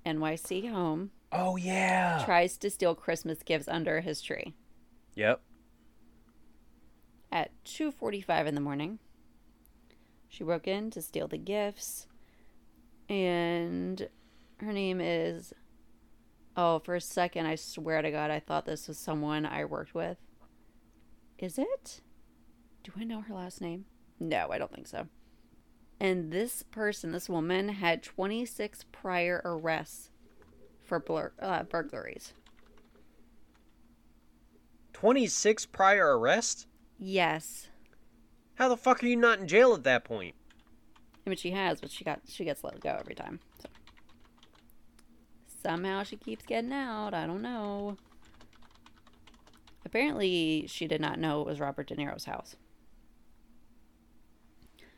NYC home. Oh, yeah. Tries to steal Christmas gifts under his tree. Yep. At 2:45 in the morning, she broke in to steal the gifts. And her name is... Oh, for a second, I swear to God, I thought this was someone I worked with. Is it? Do I know her last name? No, I don't think so. And this person, this woman, had 26 prior arrests for burglaries. 26 prior arrests? Yes. How the fuck are you not in jail at that point? I mean, she has, but she gets let go every time. So. Somehow she keeps getting out. I don't know. Apparently, she did not know it was Robert De Niro's house.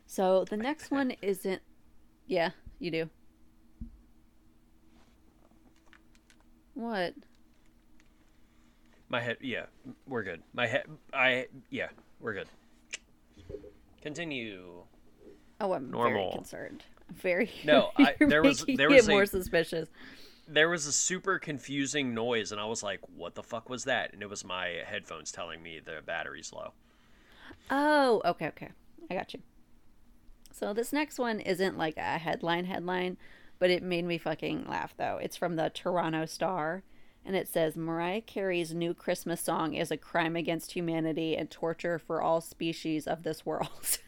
So the next one isn't... Yeah, you do. What? My head... Yeah, we're good. My head... Yeah, we're good. Continue... Oh, I'm very concerned. There was more suspicious. there was a super confusing noise, and I was like, what the fuck was that? And it was my headphones telling me the battery's low. Oh, okay, okay. I got you. So this next one isn't like a headline, but it made me fucking laugh, though. It's from the Toronto Star, and it says, Mariah Carey's new Christmas song is a crime against humanity and torture for all species of this world.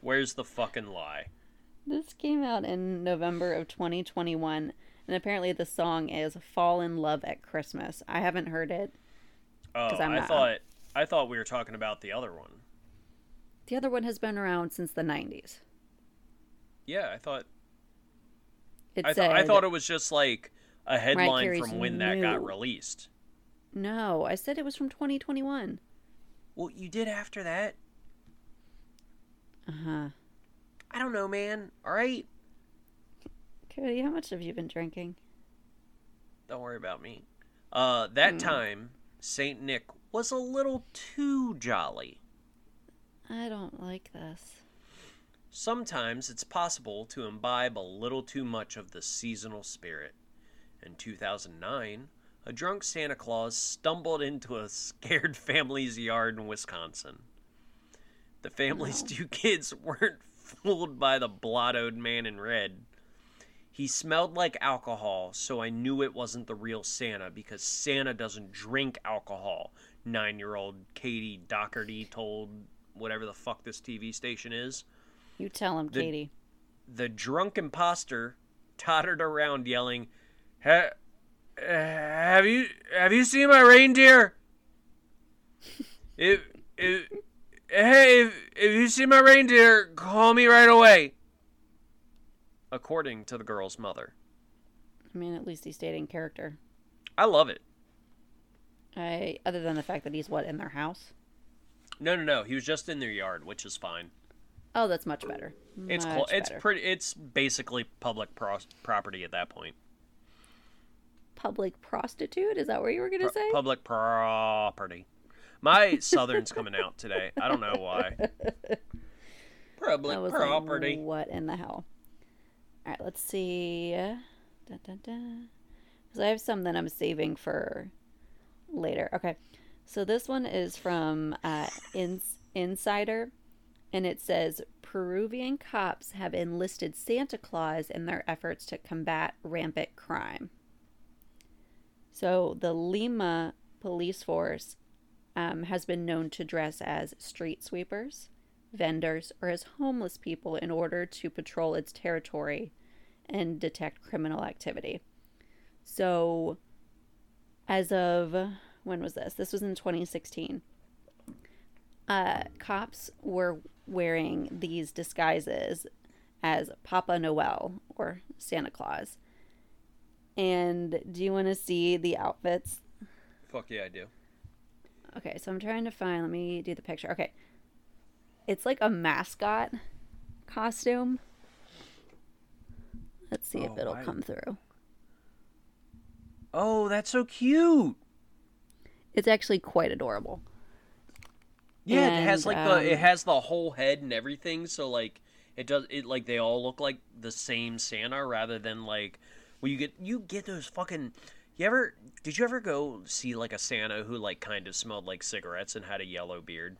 Where's the fucking lie? This came out in November of 2021, and apparently the song is Fall in Love at Christmas. I haven't heard it. Oh, I thought we were talking about the other one. The other one has been around since the 90s. Yeah, I thought it was just like a headline from when that got released. No, I said it was from 2021. Well, you did after that. Uh-huh. I don't know, man. All right. Cody, how much have you been drinking? Don't worry about me. That time, St. Nick was a little too jolly. I don't like this. Sometimes it's possible to imbibe a little too much of the seasonal spirit. In 2009, a drunk Santa Claus stumbled into a scared family's yard in Wisconsin. The family's two kids weren't fooled by the blottoed man in red. He smelled like alcohol, so I knew it wasn't the real Santa because Santa doesn't drink alcohol. 9-year-old Katie Doherty told whatever the fuck this TV station is. You tell him, Katie. The drunk imposter tottered around yelling, Have you seen my reindeer? Hey, if you see my reindeer, call me right away. According to the girl's mother. I mean, at least he stayed in character. I love it. Other than the fact that he's, in their house? No. He was just in their yard, which is fine. Oh, that's much better. It's basically public property at that point. Public prostitute? Is that what you were going to say? Public property. My Southern's coming out today. I don't know why. Probably property. Like, what in the hell? All right, let's see. Because I have some that I'm saving for later. Okay. So this one is from Insider, and it says, Peruvian cops have enlisted Santa Claus in their efforts to combat rampant crime. So the Lima police force has been known to dress as street sweepers, vendors, or as homeless people in order to patrol its territory and detect criminal activity. So as of, when was this? This was in 2016. Cops were wearing these disguises as Papa Noel or Santa Claus. And do you want to see the outfits? Fuck yeah, I do. Okay, so I'm trying to find, let me do the picture. Okay. It's like a mascot costume. Let's see if it'll come through. Oh, that's so cute. It's actually quite adorable. Yeah, and it has like the whole head and everything, so like it they all look like the same Santa rather than like when you get those fucking Did you ever go see like a Santa who like kind of smelled like cigarettes and had a yellow beard?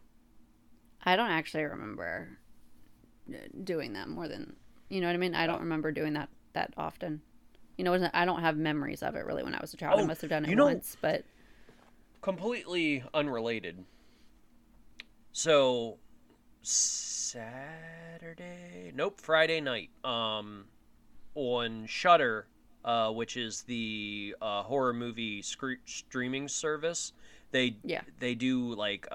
I don't actually remember doing that more than, you know what I mean? I don't remember doing that often. You know, I don't have memories of it really when I was a child. I must have done it once, but completely unrelated. So Friday night, on Shudder, which is the horror movie streaming service. They do like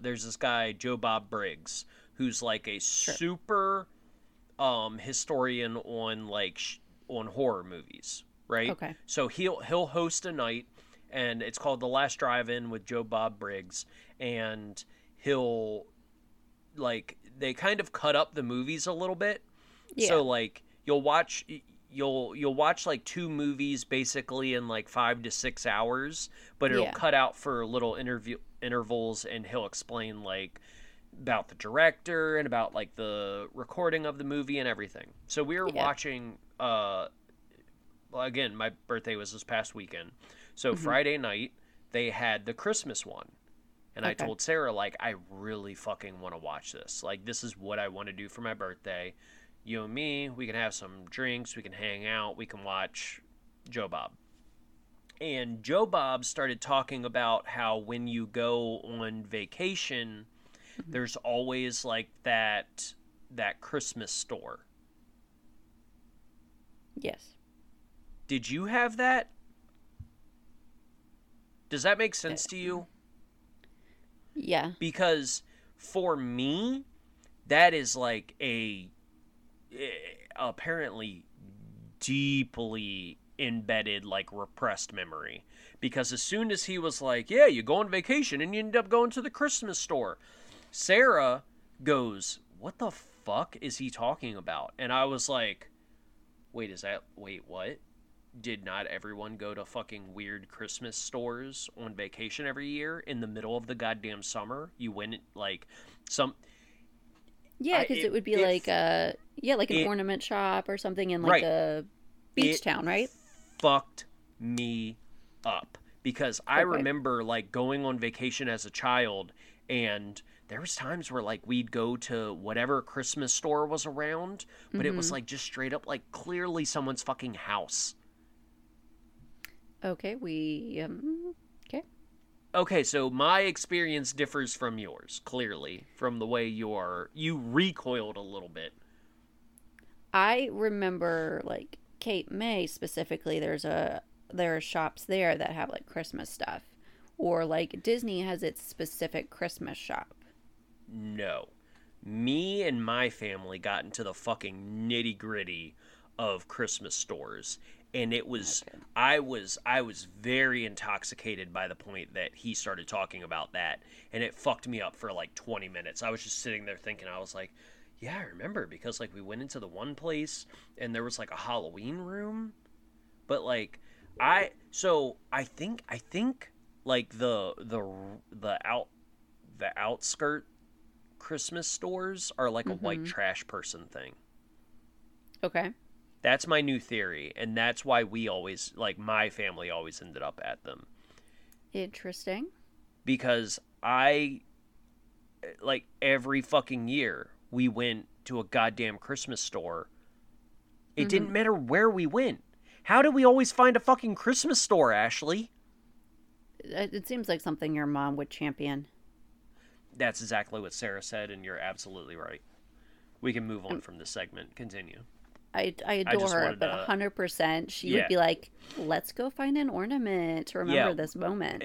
there's this guy Joe Bob Briggs who's like a super historian on like on horror movies, right? Okay. So he'll host a night, and it's called The Last Drive-In with Joe Bob Briggs, and he'll like they kind of cut up the movies a little bit. Yeah. So like you'll watch like two movies basically in like 5 to 6 hours, but it'll cut out for little intervals, and he'll explain like about the director and about like the recording of the movie and everything. So we were watching well, again, my birthday was this past weekend. So mm-hmm. Friday night, they had the Christmas one. And I told Sarah, like, I really fucking want to watch this. Like, this is what I want to do for my birthday. You and me, we can have some drinks. We can hang out. We can watch Joe Bob. And Joe Bob started talking about how when you go on vacation, mm-hmm. there's always, like, that Christmas store. Yes. Did you have that? Does that make sense to you? Yeah. Because for me, that is like apparently deeply embedded, like, repressed memory. Because as soon as he was like, yeah, you go on vacation and you end up going to the Christmas store, Sarah goes, what the fuck is he talking about? And I was like, wait, what? Did not everyone go to fucking weird Christmas stores on vacation every year in the middle of the goddamn summer? You went, like, some... Yeah, because it would be like an ornament shop or something in, like, a beach town, right? Fucked me up. Because I remember, like, going on vacation as a child, and there was times where, like, we'd go to whatever Christmas store was around, but mm-hmm. it was, like, just straight up, like, clearly someone's fucking house. Okay, okay. Okay, so my experience differs from yours, clearly, from the way you recoiled a little bit. I remember, like, Cape May specifically, there are shops there that have, like, Christmas stuff. Or, like, Disney has its specific Christmas shop. No. Me and my family got into the fucking nitty-gritty of Christmas stores. And it was, okay. I was very intoxicated by the point that he started talking about that. And it fucked me up for like 20 minutes. I was just sitting there thinking, I was like, yeah, I remember. Because like we went into the one place and there was like a Halloween room. But like, I think like the outskirt Christmas stores are like mm-hmm. a white trash person thing. Okay. That's my new theory, and that's why we always, like, my family always ended up at them. Interesting. Because I, like, every fucking year, we went to a goddamn Christmas store. It mm-hmm. didn't matter where we went. How did we always find a fucking Christmas store, Ashley? It seems like something your mom would champion. That's exactly what Sarah said, and you're absolutely right. We can move on from this segment. Continue. I adore her, but 100% she would be like, let's go find an ornament to remember this moment.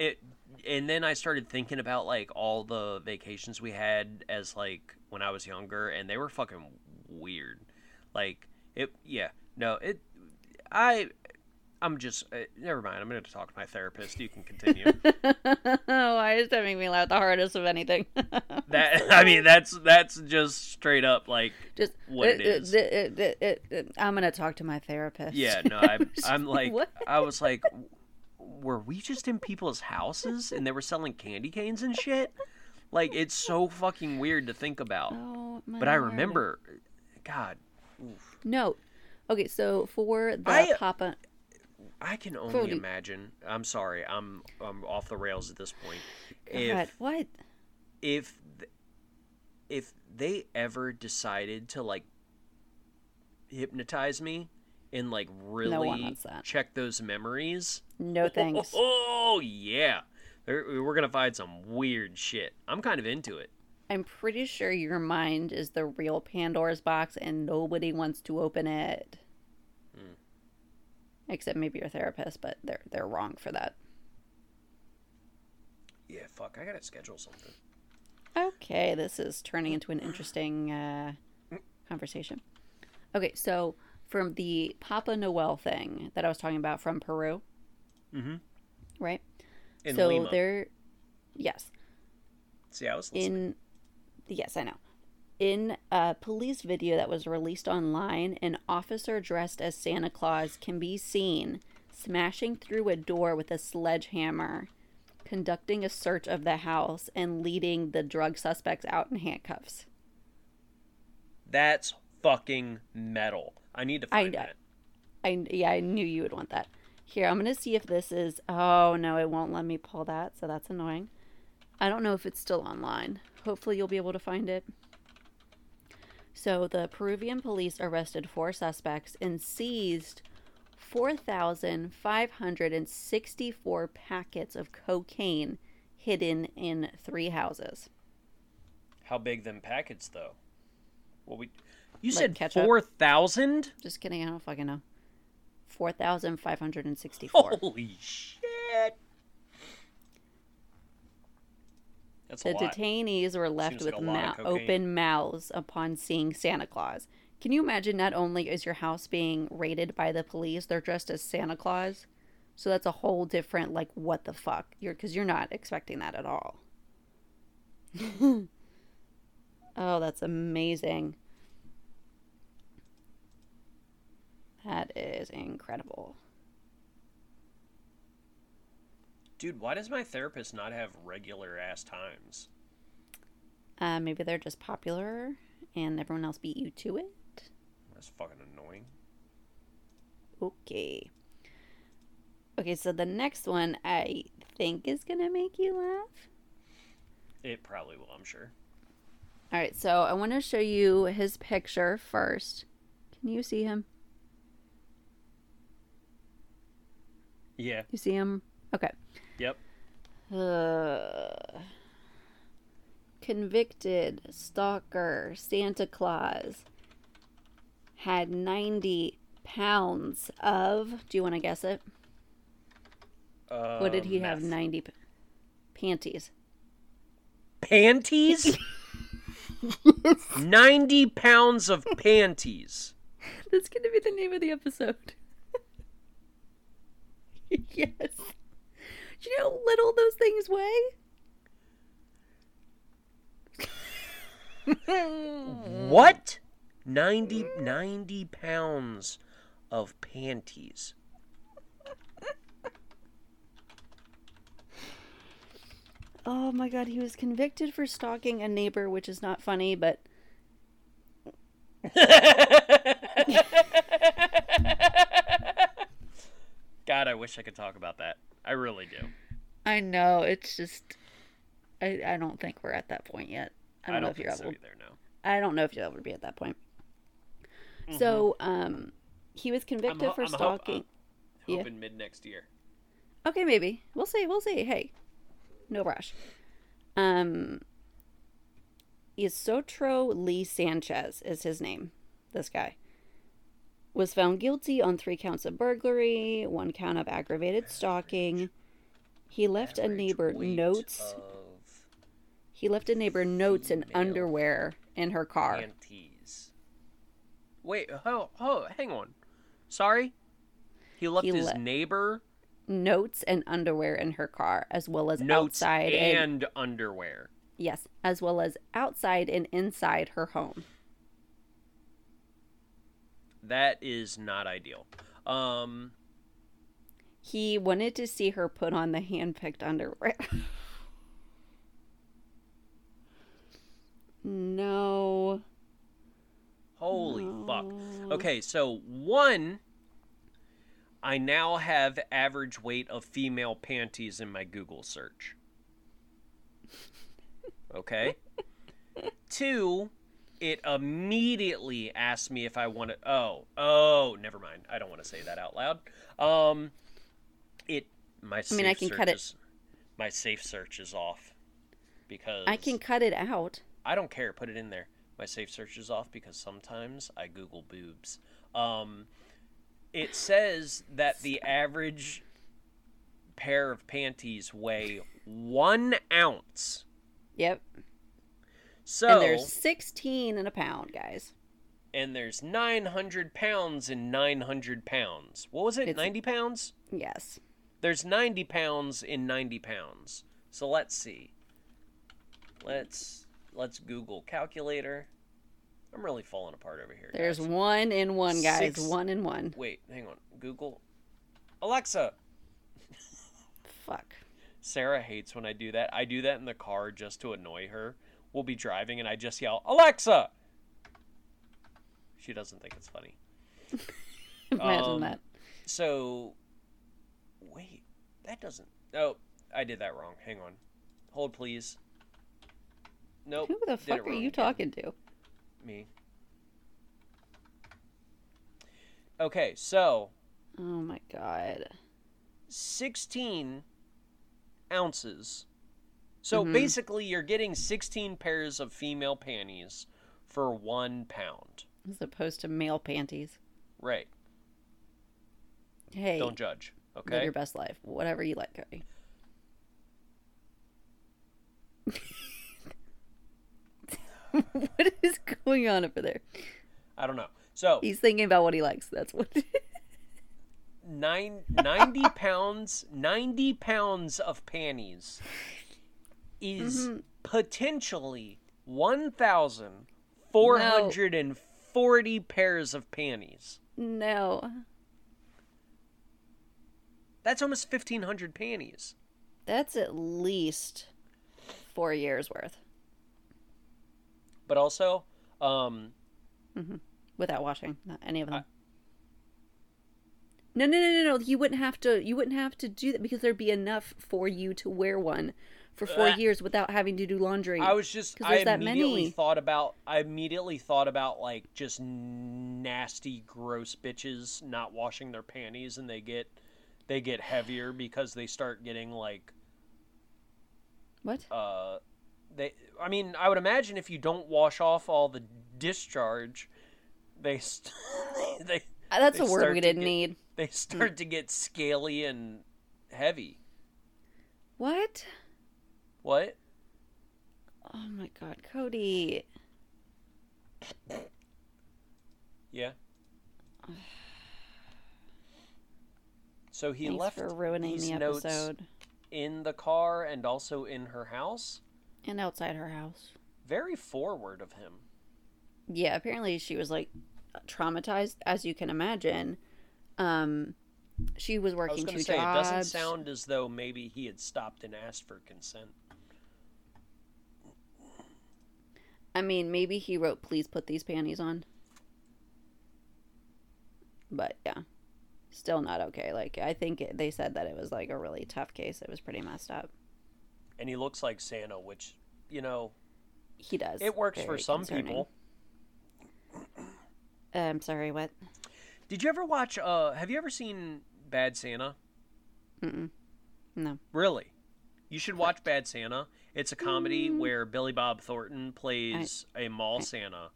And then I started thinking about, like, all the vacations we had as, like, when I was younger, and they were fucking weird. Like, never mind, I'm going to talk to my therapist. You can continue. Why is that making me laugh the hardest of anything? That's just straight up, like, just what it is. I'm going to talk to my therapist. Yeah, no, I'm like, what? I was like, were we just in people's houses and they were selling candy canes and shit? Like, it's so fucking weird to think about. Oh, my but I remember, God. Oof. No. Okay, so for the Papa... I can only imagine. I'm sorry. I'm off the rails at this point. If they ever decided to, like, hypnotize me and, like, really check those memories. No thanks. Oh yeah. We're going to find some weird shit. I'm kind of into it. I'm pretty sure your mind is the real Pandora's box and nobody wants to open it. Except maybe your therapist, but they're wrong for that. Yeah, fuck. I gotta schedule something. Okay, this is turning into an interesting conversation. Okay, so from the Papa Noel thing that I was talking about from Peru. Mm-hmm. Right? In Lima. Yes. See, I was listening. Yes, I know. In a police video that was released online, an officer dressed as Santa Claus can be seen smashing through a door with a sledgehammer, conducting a search of the house, and leading the drug suspects out in handcuffs. That's fucking metal. I need to find that. I knew you would want that. Here, I'm going to see if this is... Oh, no, it won't let me pull that, so that's annoying. I don't know if it's still online. Hopefully you'll be able to find it. So the Peruvian police arrested 4 suspects and seized 4,564 packets of cocaine hidden in 3 houses. How big them packets, though? Well, you like said 4,000? Just kidding, I don't fucking know. 4,564. Holy shit! That's a lot. The detainees were left with open mouths upon seeing Santa Claus. Can you imagine? Not only is your house being raided by the police, they're dressed as Santa Claus, so that's a whole different like what the fuck because you're not expecting that at all. Oh, that's amazing. That is incredible. Dude, why does my therapist not have regular ass times? Maybe they're just popular and everyone else beat you to it. That's fucking annoying. Okay. Okay, so the next one I think is going to make you laugh. It probably will, I'm sure. All right, so I want to show you his picture first. Can you see him? Yeah. You see him? Okay. Yep. Convicted stalker Santa Claus had 90 pounds of... Do you want to guess it? What did he have? 90 panties. Panties? 90 pounds of panties. That's going to be the name of the episode. Yes. Do you know how little those things weigh? What? 90 pounds of panties. Oh my god, he was convicted for stalking a neighbor, which is not funny, but... God, I wish I could talk about that. I really do. I know. It's just, I don't think we're at that point yet. I don't know if you're able to be at that point. Mm-hmm. So, he was convicted for stalking. I'm hoping mid next year. Okay, maybe. We'll see. Hey, no rush. Isotro Lee Sanchez is his name. This guy was found guilty on 3 counts of burglary, 1 count of aggravated stalking. He left a neighbor notes and underwear in her car. Panties. Wait, hang on. Sorry? He left his neighbor notes and underwear in her car, as well as notes outside and underwear. Yes, as well as outside and inside her home. That is not ideal. He wanted to see her put on the hand-picked underwear. No. Holy fuck. Okay, so 1, I now have average weight of female panties in my Google search. Okay. 2... It immediately asked me if I wanted... Oh, never mind. I don't want to say that out loud. I can cut it. My safe search is off because... I can cut it out. I don't care. Put it in there. My safe search is off because sometimes I Google boobs. It says that the average pair of panties weigh 1 ounce. Yep. So, and there's 16 in a pound, guys. And there's 900 pounds in 900 pounds. What was it, 90 pounds? Yes. There's 90 pounds in 90 pounds. So let's see. Let's Google calculator. I'm really falling apart over here, guys. There's 1 in 1, guys. 1 in 1. Wait, hang on. Google. Alexa. Fuck. Sarah hates when I do that. I do that in the car just to annoy her. We'll be driving, and I just yell, Alexa! She doesn't think it's funny. Imagine that. So, wait, that doesn't... Oh, I did that wrong. Hang on. Hold, please. Nope. Who the fuck are you talking to? Me. Okay, so... Oh, my God. 16 ounces. So, basically, you're getting 16 pairs of female panties for 1 pound. As opposed to male panties. Right. Hey. Don't judge, okay? Live your best life. Whatever you like, Cody. What is going on over there? I don't know. So he's thinking about what he likes. That's what it is. 90 pounds of panties is potentially 1,440 pairs of panties. No. That's almost 1,500 panties. That's at least 4 years worth. But also, without washing, not any of them. No. You wouldn't have to do that because there'd be enough for you to wear one for 4 years without having to do laundry. I immediately thought about like just nasty, gross bitches not washing their panties, and they get heavier because they start getting like what? I would imagine if you don't wash off all the discharge, that's a word we didn't need. They start to get scaly and heavy. What? What? Oh my God, Cody. Yeah. So he Thanks left for ruining these the notes episode. In the car and also in her house. And outside her house. Very forward of him. Yeah, apparently she was like traumatized, as you can imagine. She was working 2 jobs. It doesn't sound as though maybe he had stopped and asked for consent. I mean, maybe he wrote, "Please put these panties on." But yeah, still not okay. Like, I think they said that it was like a really tough case. It was pretty messed up. And he looks like Santa, which, you know... He does. It works for some people. I'm sorry, what? Did you ever watch... have you ever seen Bad Santa? Mm-mm. No. Really? You should watch Bad Santa. It's a comedy where Billy Bob Thornton plays a mall Santa.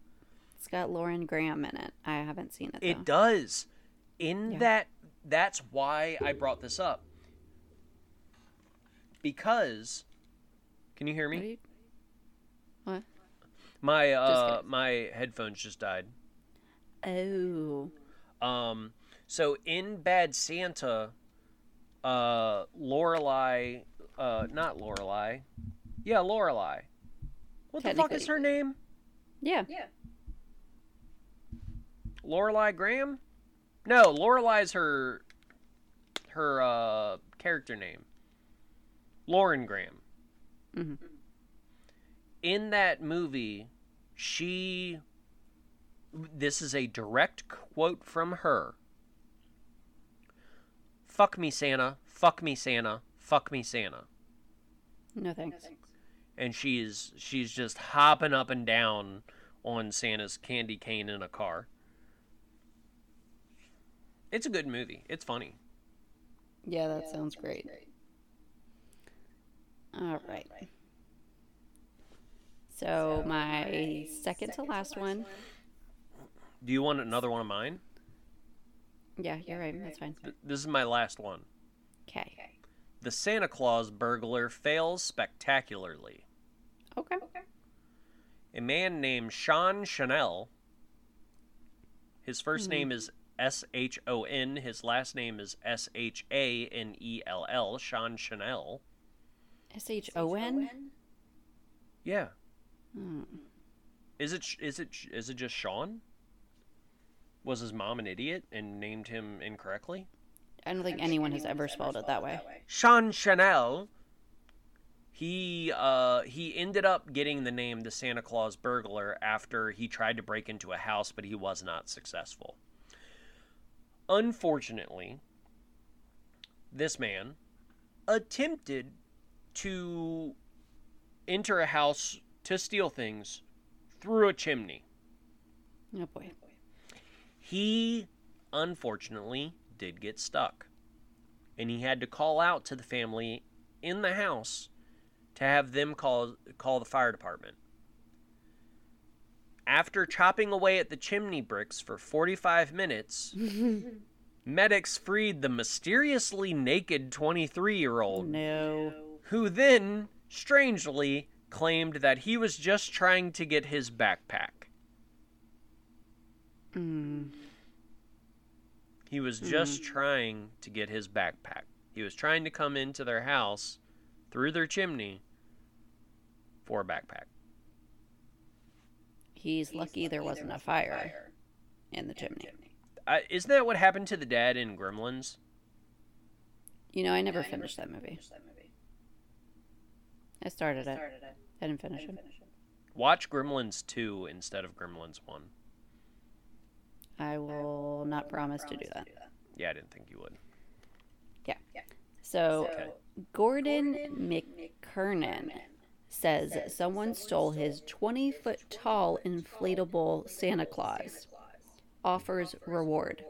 It's got Lauren Graham in it. I haven't seen it, though. It does. That's why I brought this up. Because... Can you hear me? What? My headphones just died. Oh. So in Bad Santa, Lorelai. What the fuck is her name? Yeah. Lorelai Graham? No, Lorelai's her character name. Lauren Graham. Mm-hmm. In that movie, this is a direct quote from her. "Fuck me, Santa. Fuck me, Santa. Fuck me, Santa." No thanks. And she's just hopping up and down on Santa's candy cane in a car. It's a good movie. It's funny. Yeah, that sounds great. All right. So my second to last one. Do you want another one of mine? Yeah, you're right. That's fine. This is my last one. Okay. The Santa Claus burglar fails spectacularly. Okay. A man named Sean Chanel. His first name is S-H-O-N. His last name is S-H-A-N-E-L-L. Sean Chanel. S-H-O-N? Yeah. Is it just Sean? Was his mom an idiot and named him incorrectly? I don't think anyone has ever spelled it that way. Sean Chanel. He ended up getting the name the Santa Claus burglar after he tried to break into a house, but he was not successful. Unfortunately, this man attempted to enter a house to steal things through a chimney. Oh boy. He unfortunately did get stuck, and he had to call out to the family in the house to have them call the fire department. After chopping away at the chimney bricks for 45 minutes, medics freed the mysteriously naked 23-year-old. No. Who then, strangely, claimed that he was just trying to get his backpack. He was just trying to get his backpack. He was trying to come into their house through their chimney for a backpack. He's lucky there wasn't a fire in the chimney. Isn't that what happened to the dad in Gremlins? You know, I never finished that movie. I started it. I didn't finish it. Watch Gremlins 2 instead of Gremlins 1. I will not promise to do that. Yeah, I didn't think you would. Yeah. So, Gordon McKernan says someone stole his 20-foot-tall inflatable Santa Claus. Offers reward.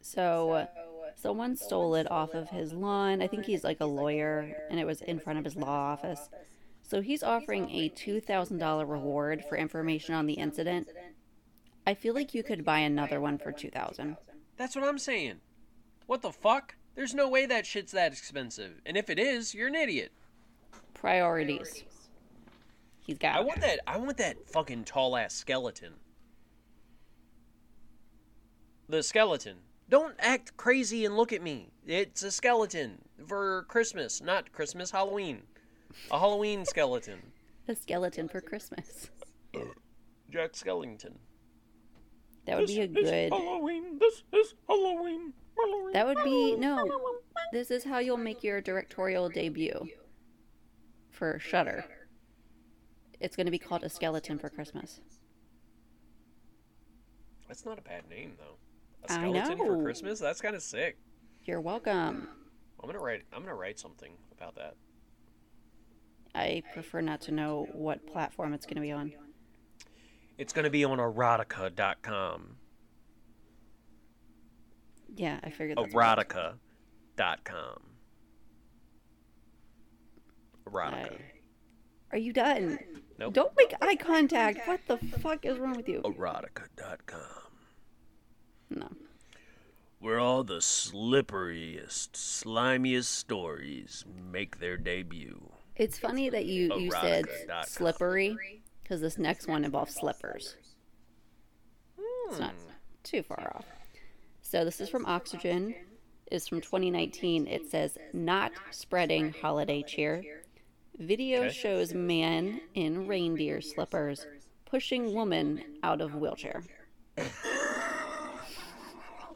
So, someone stole it off of his lawn. I think he's like a lawyer, and it was in front of his law office. So he's offering a $2,000 reward for information on the incident. I feel like you could buy another one for $2,000. That's what I'm saying. What the fuck? There's no way that shit's that expensive. And if it is, you're an idiot. Priorities. He's got. I want that fucking tall ass skeleton. The skeleton. Don't act crazy and look at me. It's a skeleton for Christmas, not Christmas, Halloween. A Halloween skeleton. A skeleton for Christmas. Jack Skellington. That would be a good. This is Halloween. That would be no. This is how you'll make your directorial debut for Shudder. It's going to be called A Skeleton for Christmas. That's not a bad name, though. A Skeleton for Christmas? That's kind of sick. You're welcome. I'm gonna write something about that. I prefer not to know what platform it's going to be on. It's going to be on erotica.com. Yeah, I figured that. Erotica.com. Erotica. Are you done? Nope. Don't make eye contact. What the fuck is wrong with you? Erotica.com. No. Where all the slipperiest, slimiest stories make their debut. It's funny that you said slippery, because this next one involves slippers. It's not too far off. So this is from Oxygen. It's from 2019. It says, not spreading holiday cheer. Video shows man in reindeer slippers pushing woman out of wheelchair.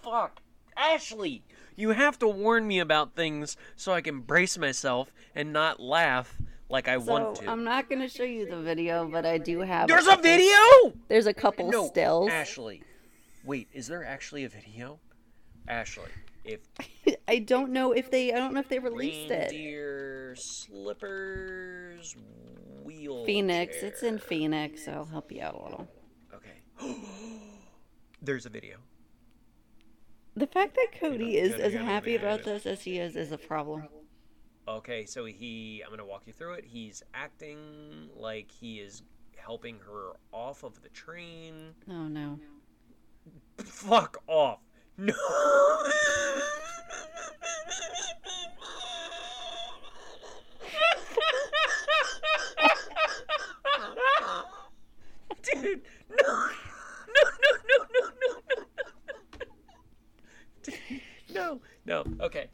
Fuck. Ashley! You have to warn me about things so I can brace myself and not laugh like I want to. I'm not going to show you the video, but I do have. There's a video? There's a couple stills. Ashley. Wait, is there actually a video? Ashley, if. I don't know if they released it. Reindeer slippers wheelchair. Phoenix. It's in Phoenix. So I'll help you out a little. Okay. There's a video. The fact that Cody is as happy about this as he is a problem. Okay, so I'm going to walk you through it. He's acting like he is helping her off of the train. Oh, no. Fuck off. No. Dude, no. No. Okay.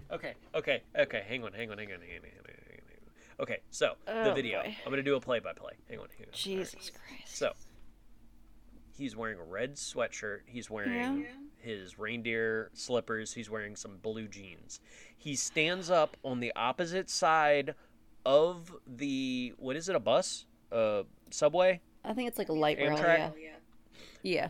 Hang on. Okay, so the video. Boy. I'm gonna do a play-by-play. Hang on. Jesus Christ. So he's wearing a red sweatshirt. He's wearing his reindeer slippers. He's wearing some blue jeans. He stands up on the opposite side of the what is it? A bus? Subway? I think it's like a light rail. Amtrak? Yeah.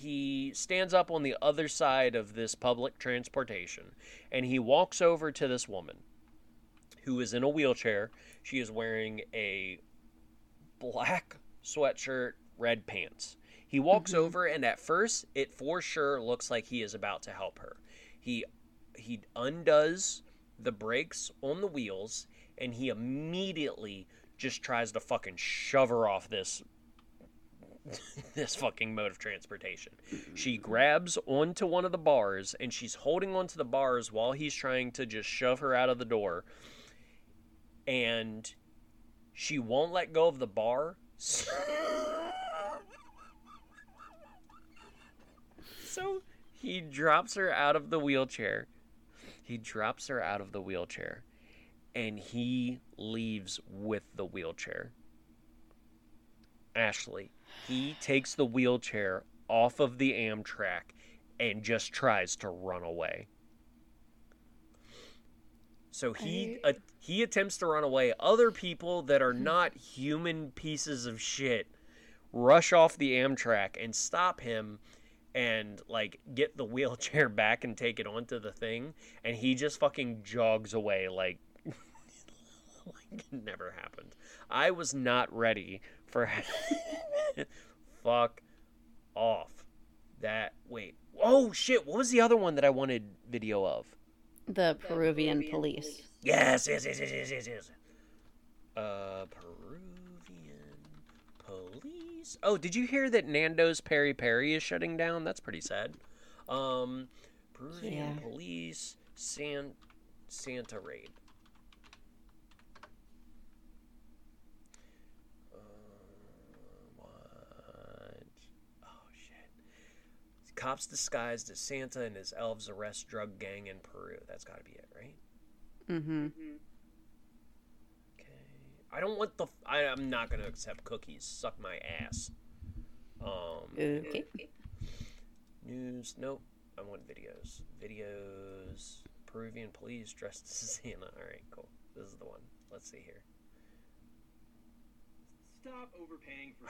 he stands up on the other side of this public transportation, and he walks over to this woman who is in a wheelchair. She is wearing a black sweatshirt, red pants. He walks over, and at first, it for sure looks like he is about to help her. He undoes the brakes on the wheels, and he immediately just tries to fucking shove her off this fucking mode of transportation. She grabs onto one of the bars, and she's holding onto the bars while he's trying to just shove her out of the door. And she won't let go of the bar. So he drops her out of the wheelchair. And he leaves with the wheelchair. Ashley, he takes the wheelchair off of the Amtrak and just tries to run away. So he attempts to run away. Other people that are not human pieces of shit rush off the Amtrak and stop him and, like, get the wheelchair back and take it onto the thing. And he just fucking jogs away like it never happened. I was not ready for... Fuck off. Wait. Oh, shit. What was the other one that I wanted video of? The Peruvian police. Yes. Peruvian police. Oh, did you hear that Nando's Peri Peri is shutting down? That's pretty sad. Peruvian police, Santa raid. What? Oh, shit. Cops disguised as Santa and his elves arrest drug gang in Peru. That's got to be it, right? Mm-hmm. I don't want the... I'm not going to accept cookies. Suck my ass. Okay. News. Nope. I want videos. Peruvian police dressed as Santa. All right, cool. This is the one. Let's see here. Stop overpaying for...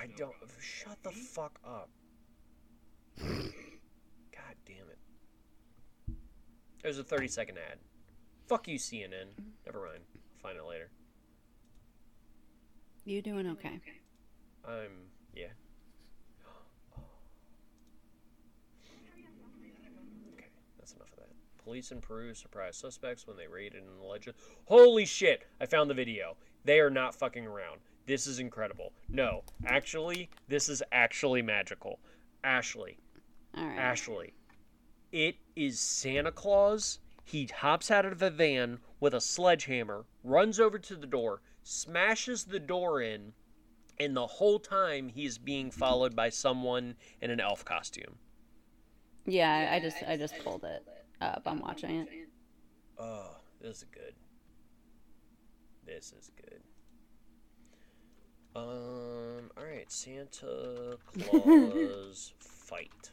Shut the fuck up. God damn it. There's a 30-second ad. Fuck you, CNN. Never mind. I'll find it later. You doing okay? Yeah. Okay, that's enough of that. Police in Peru surprise suspects when they raided an alleged... Holy shit! I found the video. They are not fucking around. This is incredible. No, actually, this is actually magical. Ashley. All right. Ashley. It is Santa Claus. He hops out of a van with a sledgehammer, runs over to the door, smashes the door in, and the whole time he's being followed by someone in an elf costume. Yeah, I just pulled it up. I'm watching it. Oh, this is good. All right, Santa Claus fight.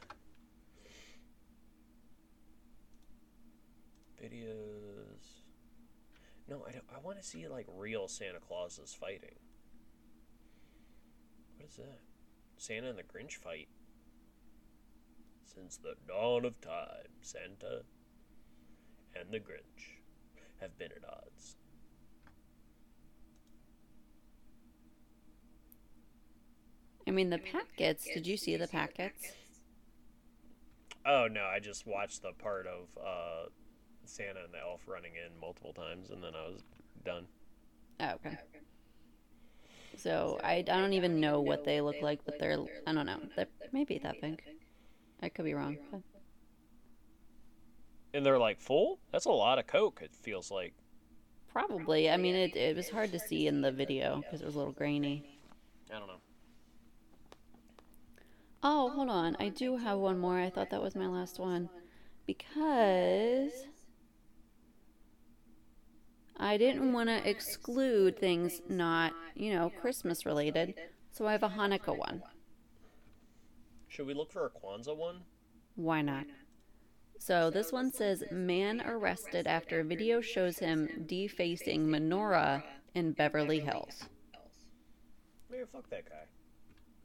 Videos. No, I don't. I want to see, like, real Santa Clauses fighting. What is that? Santa and the Grinch fight. Since the dawn of time, Santa and the Grinch have been at odds. I mean, the packets. Did you see the packets? Oh, no. I just watched the part of, Santa and the elf running in multiple times, and then I was done. Oh, okay. So I don't even know what they look like, but they're, I don't know, they may be that big. I could be wrong. But... And they're like full? That's a lot of Coke, it feels like. Probably. I mean, it was hard to see in the video because it was a little grainy. I don't know. Oh, hold on. I do have one more. I thought that was my last one because... I didn't want to exclude things not, Christmas related, so I have a Hanukkah one. Should we look for a Kwanzaa one? Why not? So this one says, man arrested after video shows him defacing menorah in Beverly Hills. Man, fuck that guy.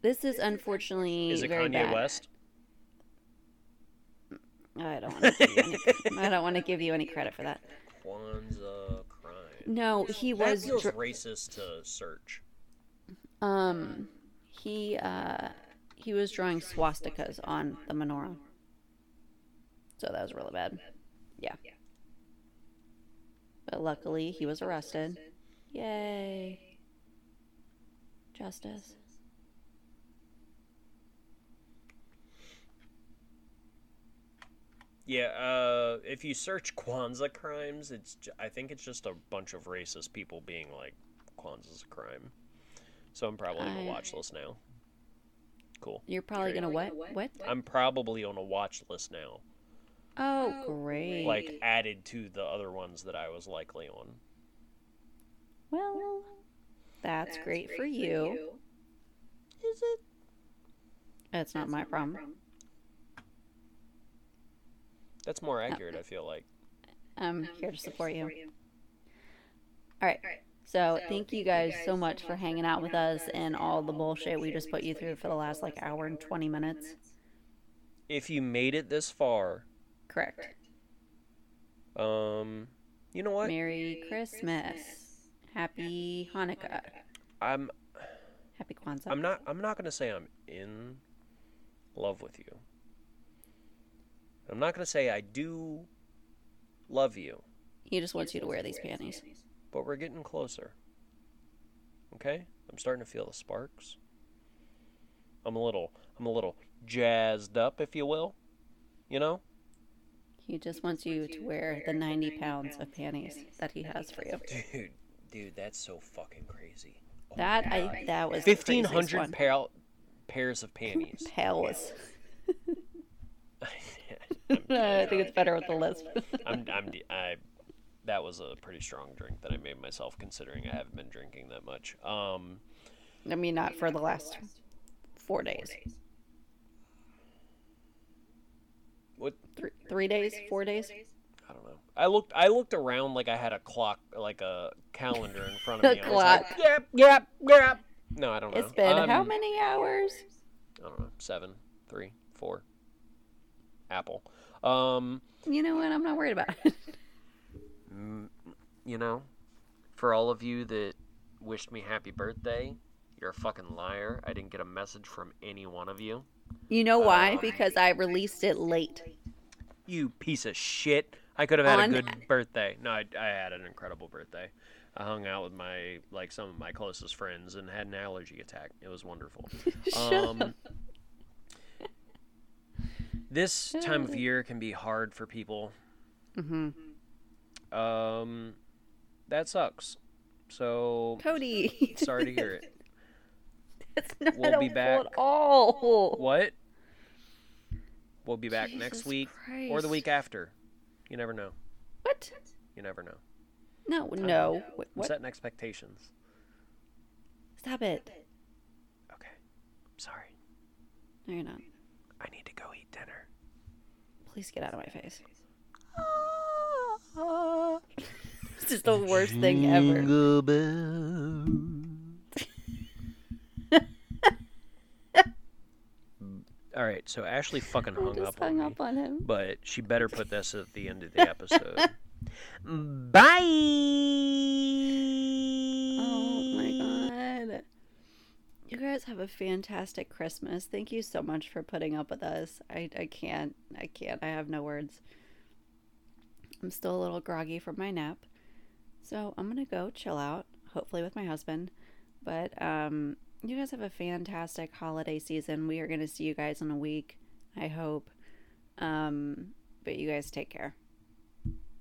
This is unfortunately very bad. Is it Kanye West? I don't want to. I don't want to give you any credit for that. Kwanzaa crime. No, he was. That feels racist to search. He was drawing swastikas on the menorah. So that was really bad. Yeah. But luckily, he was arrested. Yay. Justice. Yeah, if you search Kwanzaa crimes, I think it's just a bunch of racist people being like, Kwanzaa's a crime. So I'm probably on a watch list now. Cool. You're probably going to what? I'm probably on a watch list now. Oh, great. Like, added to the other ones that I was likely on. Well, that's great for you. Is it? That's not my problem. That's more accurate, I feel like. I'm here to support you. All right. So thank you guys so much for hanging out with us and all the bullshit we just put you through for the last, like, hour and 20 minutes. If you made it this far... Correct. You know what? Merry Christmas. Happy Hanukkah. Happy Kwanzaa. I'm not going to say I'm in love with you. I'm not going to say I do love you. He just wants you to wear these panties. But we're getting closer. Okay? I'm starting to feel the sparks. I'm a little jazzed up, if you will. You know? He just wants you to wear the 90 pounds of panties that he has for you. Dude, that's so fucking crazy. Oh, that was 1,500 pairs of panties. Pals. I think it's better with the lisp. That was a pretty strong drink that I made myself, considering I haven't been drinking that much. I mean, not for the last 4 days. 3 days? 4 days? I don't know. I looked around like I had a clock, like a calendar in front of me. I was like, yep. No, I don't know. It's been how many hours? I don't know. 7, 3, 4. Apple. You know what? I'm not worried about it. You know, for all of you that wished me happy birthday, you're a fucking liar. I didn't get a message from any one of you. You know why? Because I released it late. You piece of shit. I could have had a good birthday. No, I had an incredible birthday. I hung out with some of my closest friends and had an allergy attack. It was wonderful. Shut up. This time of year can be hard for people. Mm-hmm. That sucks. So, Cody, sorry to hear it. That's not helpful at all. What? We'll be back next week or the week after. You never know. What? You never know. No. What? Setting expectations. Stop it. Okay. I'm sorry. No, you're not. I need to go eat dinner. Please get out of my face. This is the worst thing ever. Jingle bells. All right, so Ashley fucking hung up on him. But she better put this at the end of the episode. Bye. Oh my god. You guys have a fantastic Christmas. Thank you so much for putting up with us. I can't. I have no words. I'm still a little groggy from my nap. So I'm going to go chill out, hopefully with my husband. But you guys have a fantastic holiday season. We are going to see you guys in a week, I hope. But you guys take care.